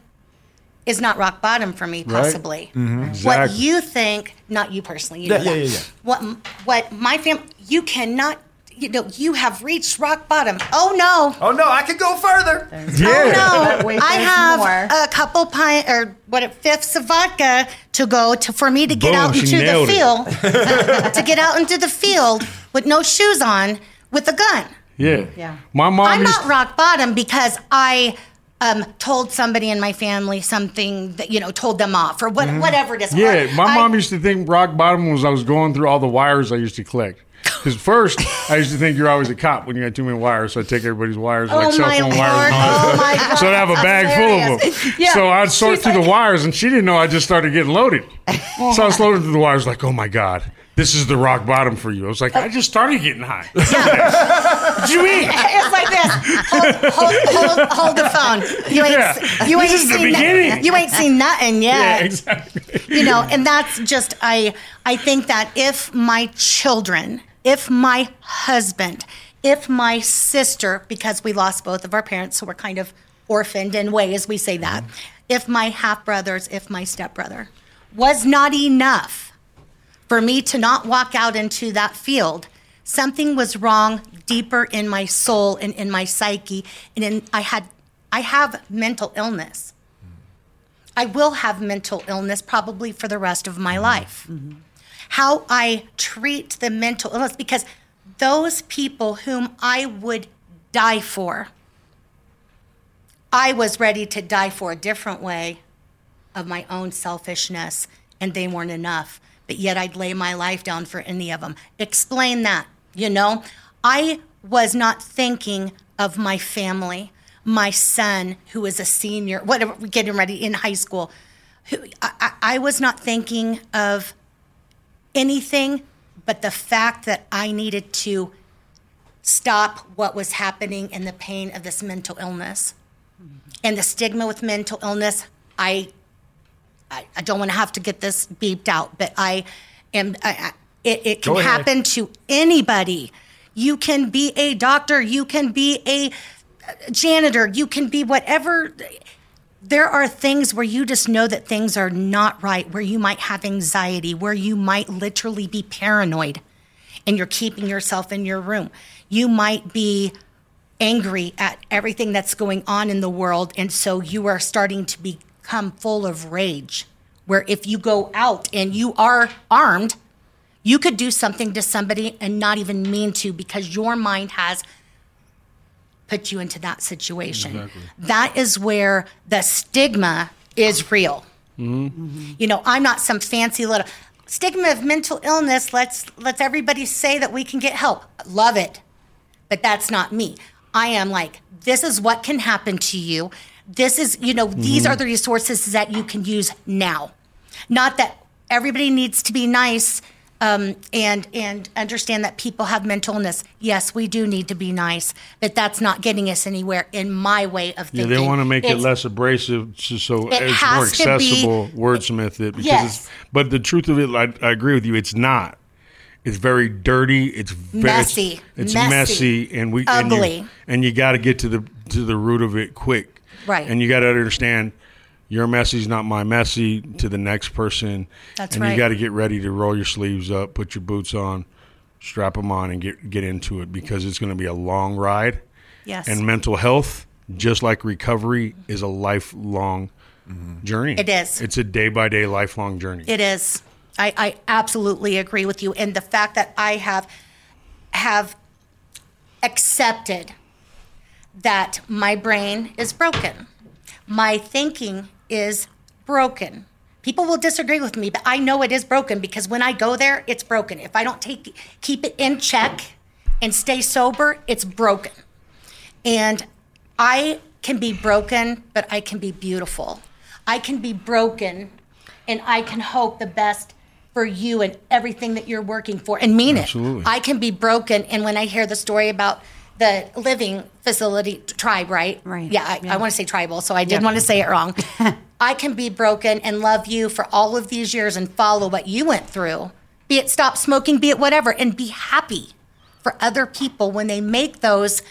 is not rock bottom for me, possibly. Right? Mm-hmm. Exactly. What you think, not you personally. You yeah, know yeah, that. yeah, yeah. What, what my family, you cannot, you know, you have reached rock bottom. Oh, no. Oh, no, I could go further. Yeah. Oh, no. I have more. a couple pint or what fifths of vodka to go to for me to get Boom, out into the it. field, to get out into the field with no shoes on with a gun. Yeah. yeah. My mom I'm used- not rock bottom because I... Um, told somebody in my family something that, you know, told them off or what, mm-hmm. whatever it is. Yeah, my I, mom used to think rock bottom was I was going through all the wires I used to collect. Because first, I used to think you're always a cop when you got too many wires, so I'd take everybody's wires, oh like cell phone Lord. wires and all oh that. So I'd have a bag hilarious. full of them. Yeah. So I'd sort She's through like, the wires, and she didn't know I just started getting loaded. So I was loaded through the wires like, oh, my God. This is the rock bottom for you. I was like, I just started getting high. Yeah. Did you eat? It's like this. Hold, hold, hold, hold the phone. You ain't, yeah. you ain't this is seen the beginning. No, you ain't seen nothing yet. Yeah, exactly. You know, and that's just, I, I think that if my children, if my husband, if my sister, because we lost both of our parents, so we're kind of orphaned in ways, we say that. If my half-brothers, if my stepbrother was not enough for me to not walk out into that field, something was wrong deeper in my soul and in my psyche, and in, I had, I have mental illness. I will have mental illness probably for the rest of my life. Mm-hmm. How I treat the mental illness, because those people whom I would die for, I was ready to die for a different way of my own selfishness, and they weren't enough. But yet I'd lay my life down for any of them. Explain that, you know? I was not thinking of my family, my son, who is a senior, whatever, getting ready in high school. Who, I, I was not thinking of anything but the fact that I needed to stop what was happening and the pain of this mental illness. And the stigma with mental illness, I... I don't want to have to get this beeped out, but I am. I, it, it can happen to anybody. You can be a doctor. You can be a janitor. You can be whatever. There are things where you just know that things are not right, where you might have anxiety, where you might literally be paranoid and you're keeping yourself in your room. You might be angry at everything that's going on in the world, and so you are starting to be come full of rage, where if you go out and you are armed, you could do something to somebody and not even mean to, because your mind has put you into that situation. Exactly. That is where the stigma is real. Mm-hmm. You know, I'm not some fancy little stigma of mental illness. Let's let's everybody say that we can get help. Love it. But that's not me. I am like, this is what can happen to you. This is, you know, these mm-hmm. are the resources that you can use now. Not that everybody needs to be nice um, and and understand that people have mental illness. Yes, we do need to be nice, but that's not getting us anywhere in my way of thinking. Yeah, they want to make it's, it less abrasive so it it's more accessible, be, wordsmith it. Because yes. It's, but the truth of it, I, I agree with you, it's not. It's very dirty. It's very, messy. It's, it's messy. messy. and we Ugly. And you, and you got to get to the to the root of it quick. Right. And you got to understand your messy's not my messy to the next person. That's and right. And you got to get ready to roll your sleeves up, put your boots on, strap them on, and get, get into it, because it's going to be a long ride. Yes. And mental health, just like recovery, is a lifelong mm-hmm. journey. It is. It's a day-by-day, lifelong journey. It is. I, I absolutely agree with you. And the fact that I have have accepted that my brain is broken. My thinking is broken. People will disagree with me, but I know it is broken, because when I go there, it's broken. If I don't take keep it in check and stay sober, it's broken. And I can be broken, but I can be beautiful. I can be broken, and I can hope the best for you and everything that you're working for, and mean Absolutely. it. I can be broken, and when I hear the story about the living facility tribe, right? Right. Yeah, I, yeah. I want to say tribal, so I didn't yep. want to say it wrong. I can be broken and love you for all of these years and follow what you went through, be it stop smoking, be it whatever, and be happy for other people when they make those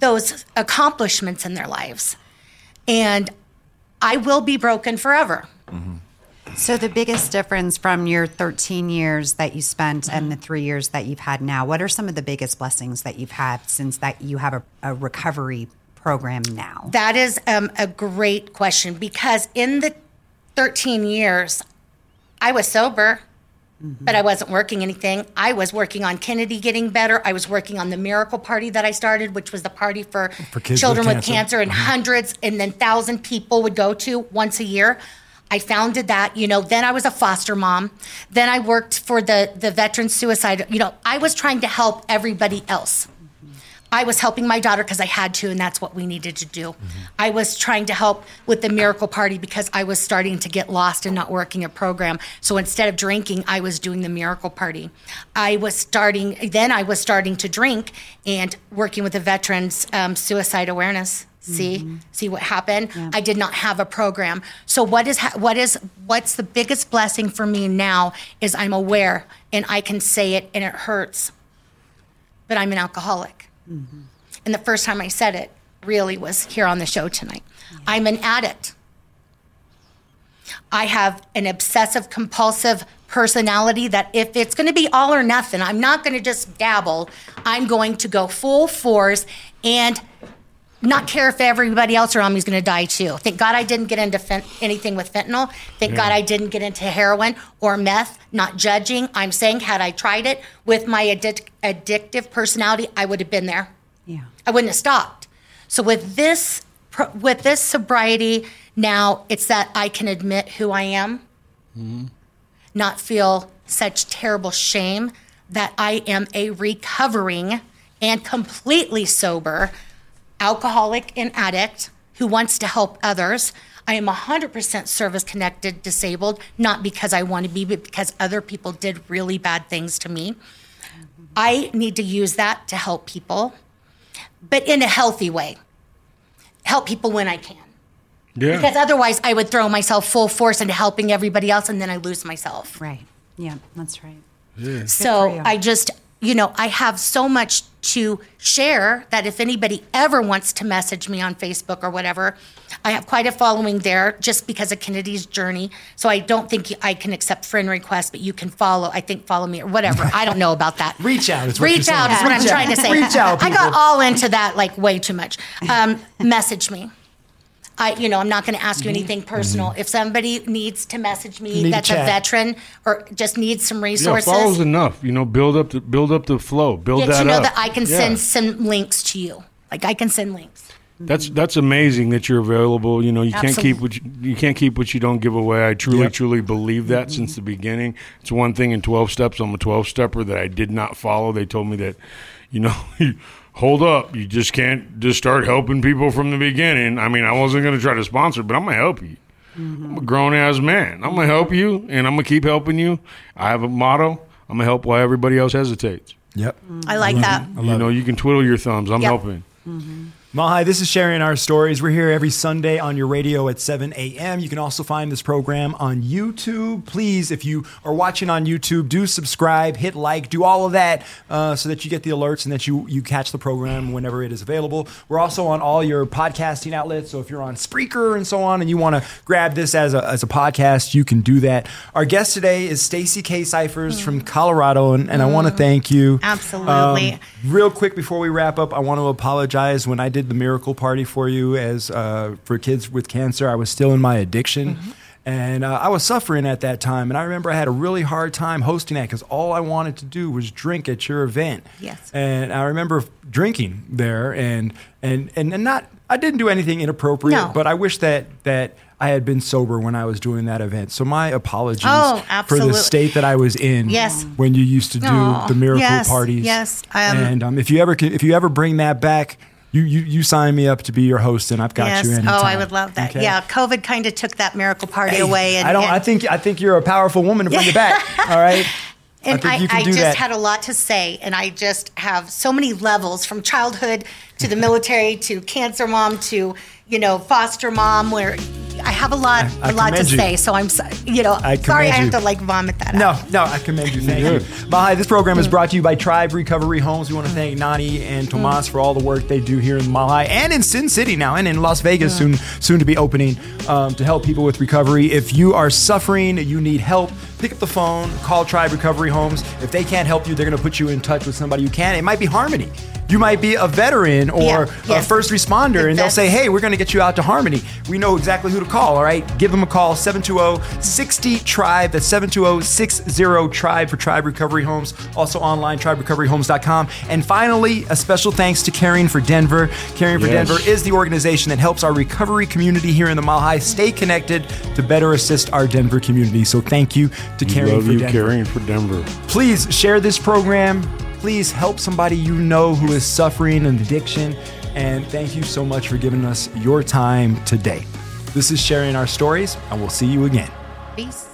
those accomplishments in their lives. And I will be broken forever. Mm-hmm. So the biggest difference from your thirteen years that you spent mm-hmm. and the three years that you've had now, what are some of the biggest blessings that you've had since that you have a, a recovery program now? That is um, a great question, because in the thirteen years, I was sober, mm-hmm. but I wasn't working anything. I was working on Kennedy getting better. I was working on the miracle party that I started, which was the party for, for children with cancer, with cancer and mm-hmm. hundreds and then thousand people would go to once a year. I founded that, you know, then I was a foster mom. Then I worked for the, the veteran suicide. You know, I was trying to help everybody else. Mm-hmm. I was helping my daughter because I had to, and that's what we needed to do. Mm-hmm. I was trying to help with the miracle party because I was starting to get lost and not working a program. So instead of drinking, I was doing the miracle party. I was starting, then I was starting to drink and working with the veterans um, suicide awareness. See, mm-hmm. see what happened. Yeah. I did not have a program. So what is ha- what is what's the biggest blessing for me now is I'm aware and I can say it and it hurts, but I'm an alcoholic. Mm-hmm. And the first time I said it really was here on the show tonight. Yeah. I'm an addict. I have an obsessive compulsive personality that if it's going to be all or nothing, I'm not going to just dabble. I'm going to go full force and not care if everybody else around me is going to die too. Thank God I didn't get into fent- anything with fentanyl. Thank yeah. God I didn't get into heroin or meth. Not judging. I'm saying had I tried it with my addic- addictive personality, I would have been there. Yeah, I wouldn't have stopped. So with this, with this sobriety now, it's that I can admit who I am, mm-hmm. not feel such terrible shame that I am a recovering and completely sober alcoholic and addict who wants to help others. I am one hundred percent service-connected disabled, not because I want to be, but because other people did really bad things to me. I need to use that to help people, but in a healthy way. Help people when I can. Yeah. Because otherwise I would throw myself full force into helping everybody else, and then I lose myself. Right. Yeah, that's right. Yeah. So I just... You know, I have so much to share that if anybody ever wants to message me on Facebook or whatever, I have quite a following there just because of Kennedy's journey. So I don't think I can accept friend requests, but you can follow, I think follow me or whatever. I don't know about that. Reach out. Is what Reach out is what Reach I'm out. trying to say. Reach out, I got all into that like way too much. Um, message me. I, you know, I'm not going to ask you anything personal. Mm-hmm. If somebody needs to message me, Need that's chat. a veteran or just needs some resources. Yeah, follows enough. You know, build up the build up the flow. Build yeah, that up. You know up. that I can yeah. send some links to you. Like I can send links. That's that's amazing that you're available. You know, you Absolutely. can't keep what you, you can't keep what you don't give away. I truly, yep. truly believe that mm-hmm. since the beginning. It's one thing in twelve steps. I'm a twelve stepper that I did not follow. They told me that, you know. Hold up. You just can't just start helping people from the beginning. I mean, I wasn't going to try to sponsor, but I'm going to help you. Mm-hmm. I'm a grown-ass man. I'm going to help you, and I'm going to keep helping you. I have a motto. I'm going to help while everybody else hesitates. Yep. Mm-hmm. I like that. I you know, it. You can twiddle your thumbs. I'm yep. helping. Mm-hmm. Mahi, this is sharing our stories. We're here every Sunday on your radio at seven a.m. You can also find this program on YouTube. Please, if you are watching on YouTube, do subscribe, hit like, do all of that uh, so that you get the alerts and that you, you catch the program whenever it is available. We're also on all your podcasting outlets. So if you're on Spreaker and so on and you want to grab this as a, as a podcast, you can do that. Our guest today is Stacy K. Syphers mm. from Colorado, and, and mm. I want to thank you. Absolutely. Um, real quick before we wrap up, I want to apologize. When I did the miracle party for you as uh, for kids with cancer, I was still in my addiction, mm-hmm. and uh, I was suffering at that time. And I remember I had a really hard time hosting that because all I wanted to do was drink at your event. Yes, and I remember drinking there, and and and, and not I didn't do anything inappropriate, no. but I wish that that. I had been sober when I was doing that event. So my apologies oh, for the state that I was in yes. when you used to do Aww. the miracle yes. parties. Yes. Um, and um, if you ever if you ever bring that back, you, you, you sign me up to be your host, and I've got yes. you anytime. Oh, I would love that. Okay? Yeah, COVID kind of took that miracle party hey, away. And, I don't. And, I think I think you're a powerful woman to bring it back. All right. And I, I, I just that. had a lot to say, and I just have so many levels from childhood to the military to cancer mom to, you know, foster mom, where I have a lot, I, I a lot to you. say, so I'm, you know, I sorry I have you. to like vomit that no, out. No, no, I commend you. Thank you. Mahi, this program is brought to you by Tribe Recovery Homes. We want to thank Nani and Tomas for all the work they do here in Mahi and in Sin City now, and in Las Vegas, yeah. soon, soon to be opening, um, to help people with recovery. If you are suffering, you need help, pick up the phone, call Tribe Recovery Homes. If they can't help you, they're going to put you in touch with somebody who can. It might be Harmony. You might be a veteran or yeah, yeah. a first responder, and they'll say, hey, we're going to get you out to Harmony. We know exactly who to call, all right? Give them a call, seven two zero six zero TRIBE. That's seven two zero six zero TRIBE for Tribe Recovery Homes. Also online, tribe recovery homes dot com. And finally, a special thanks to Caring for Denver. Caring for yes. Denver is the organization that helps our recovery community here in the Mile High stay connected to better assist our Denver community. So thank you to we Caring love for you, Denver. Caring for Denver. Please share this program. Please help somebody you know who is suffering an addiction. And thank you so much for giving us your time today. This is Sharing Our Stories, and we'll see you again. Peace.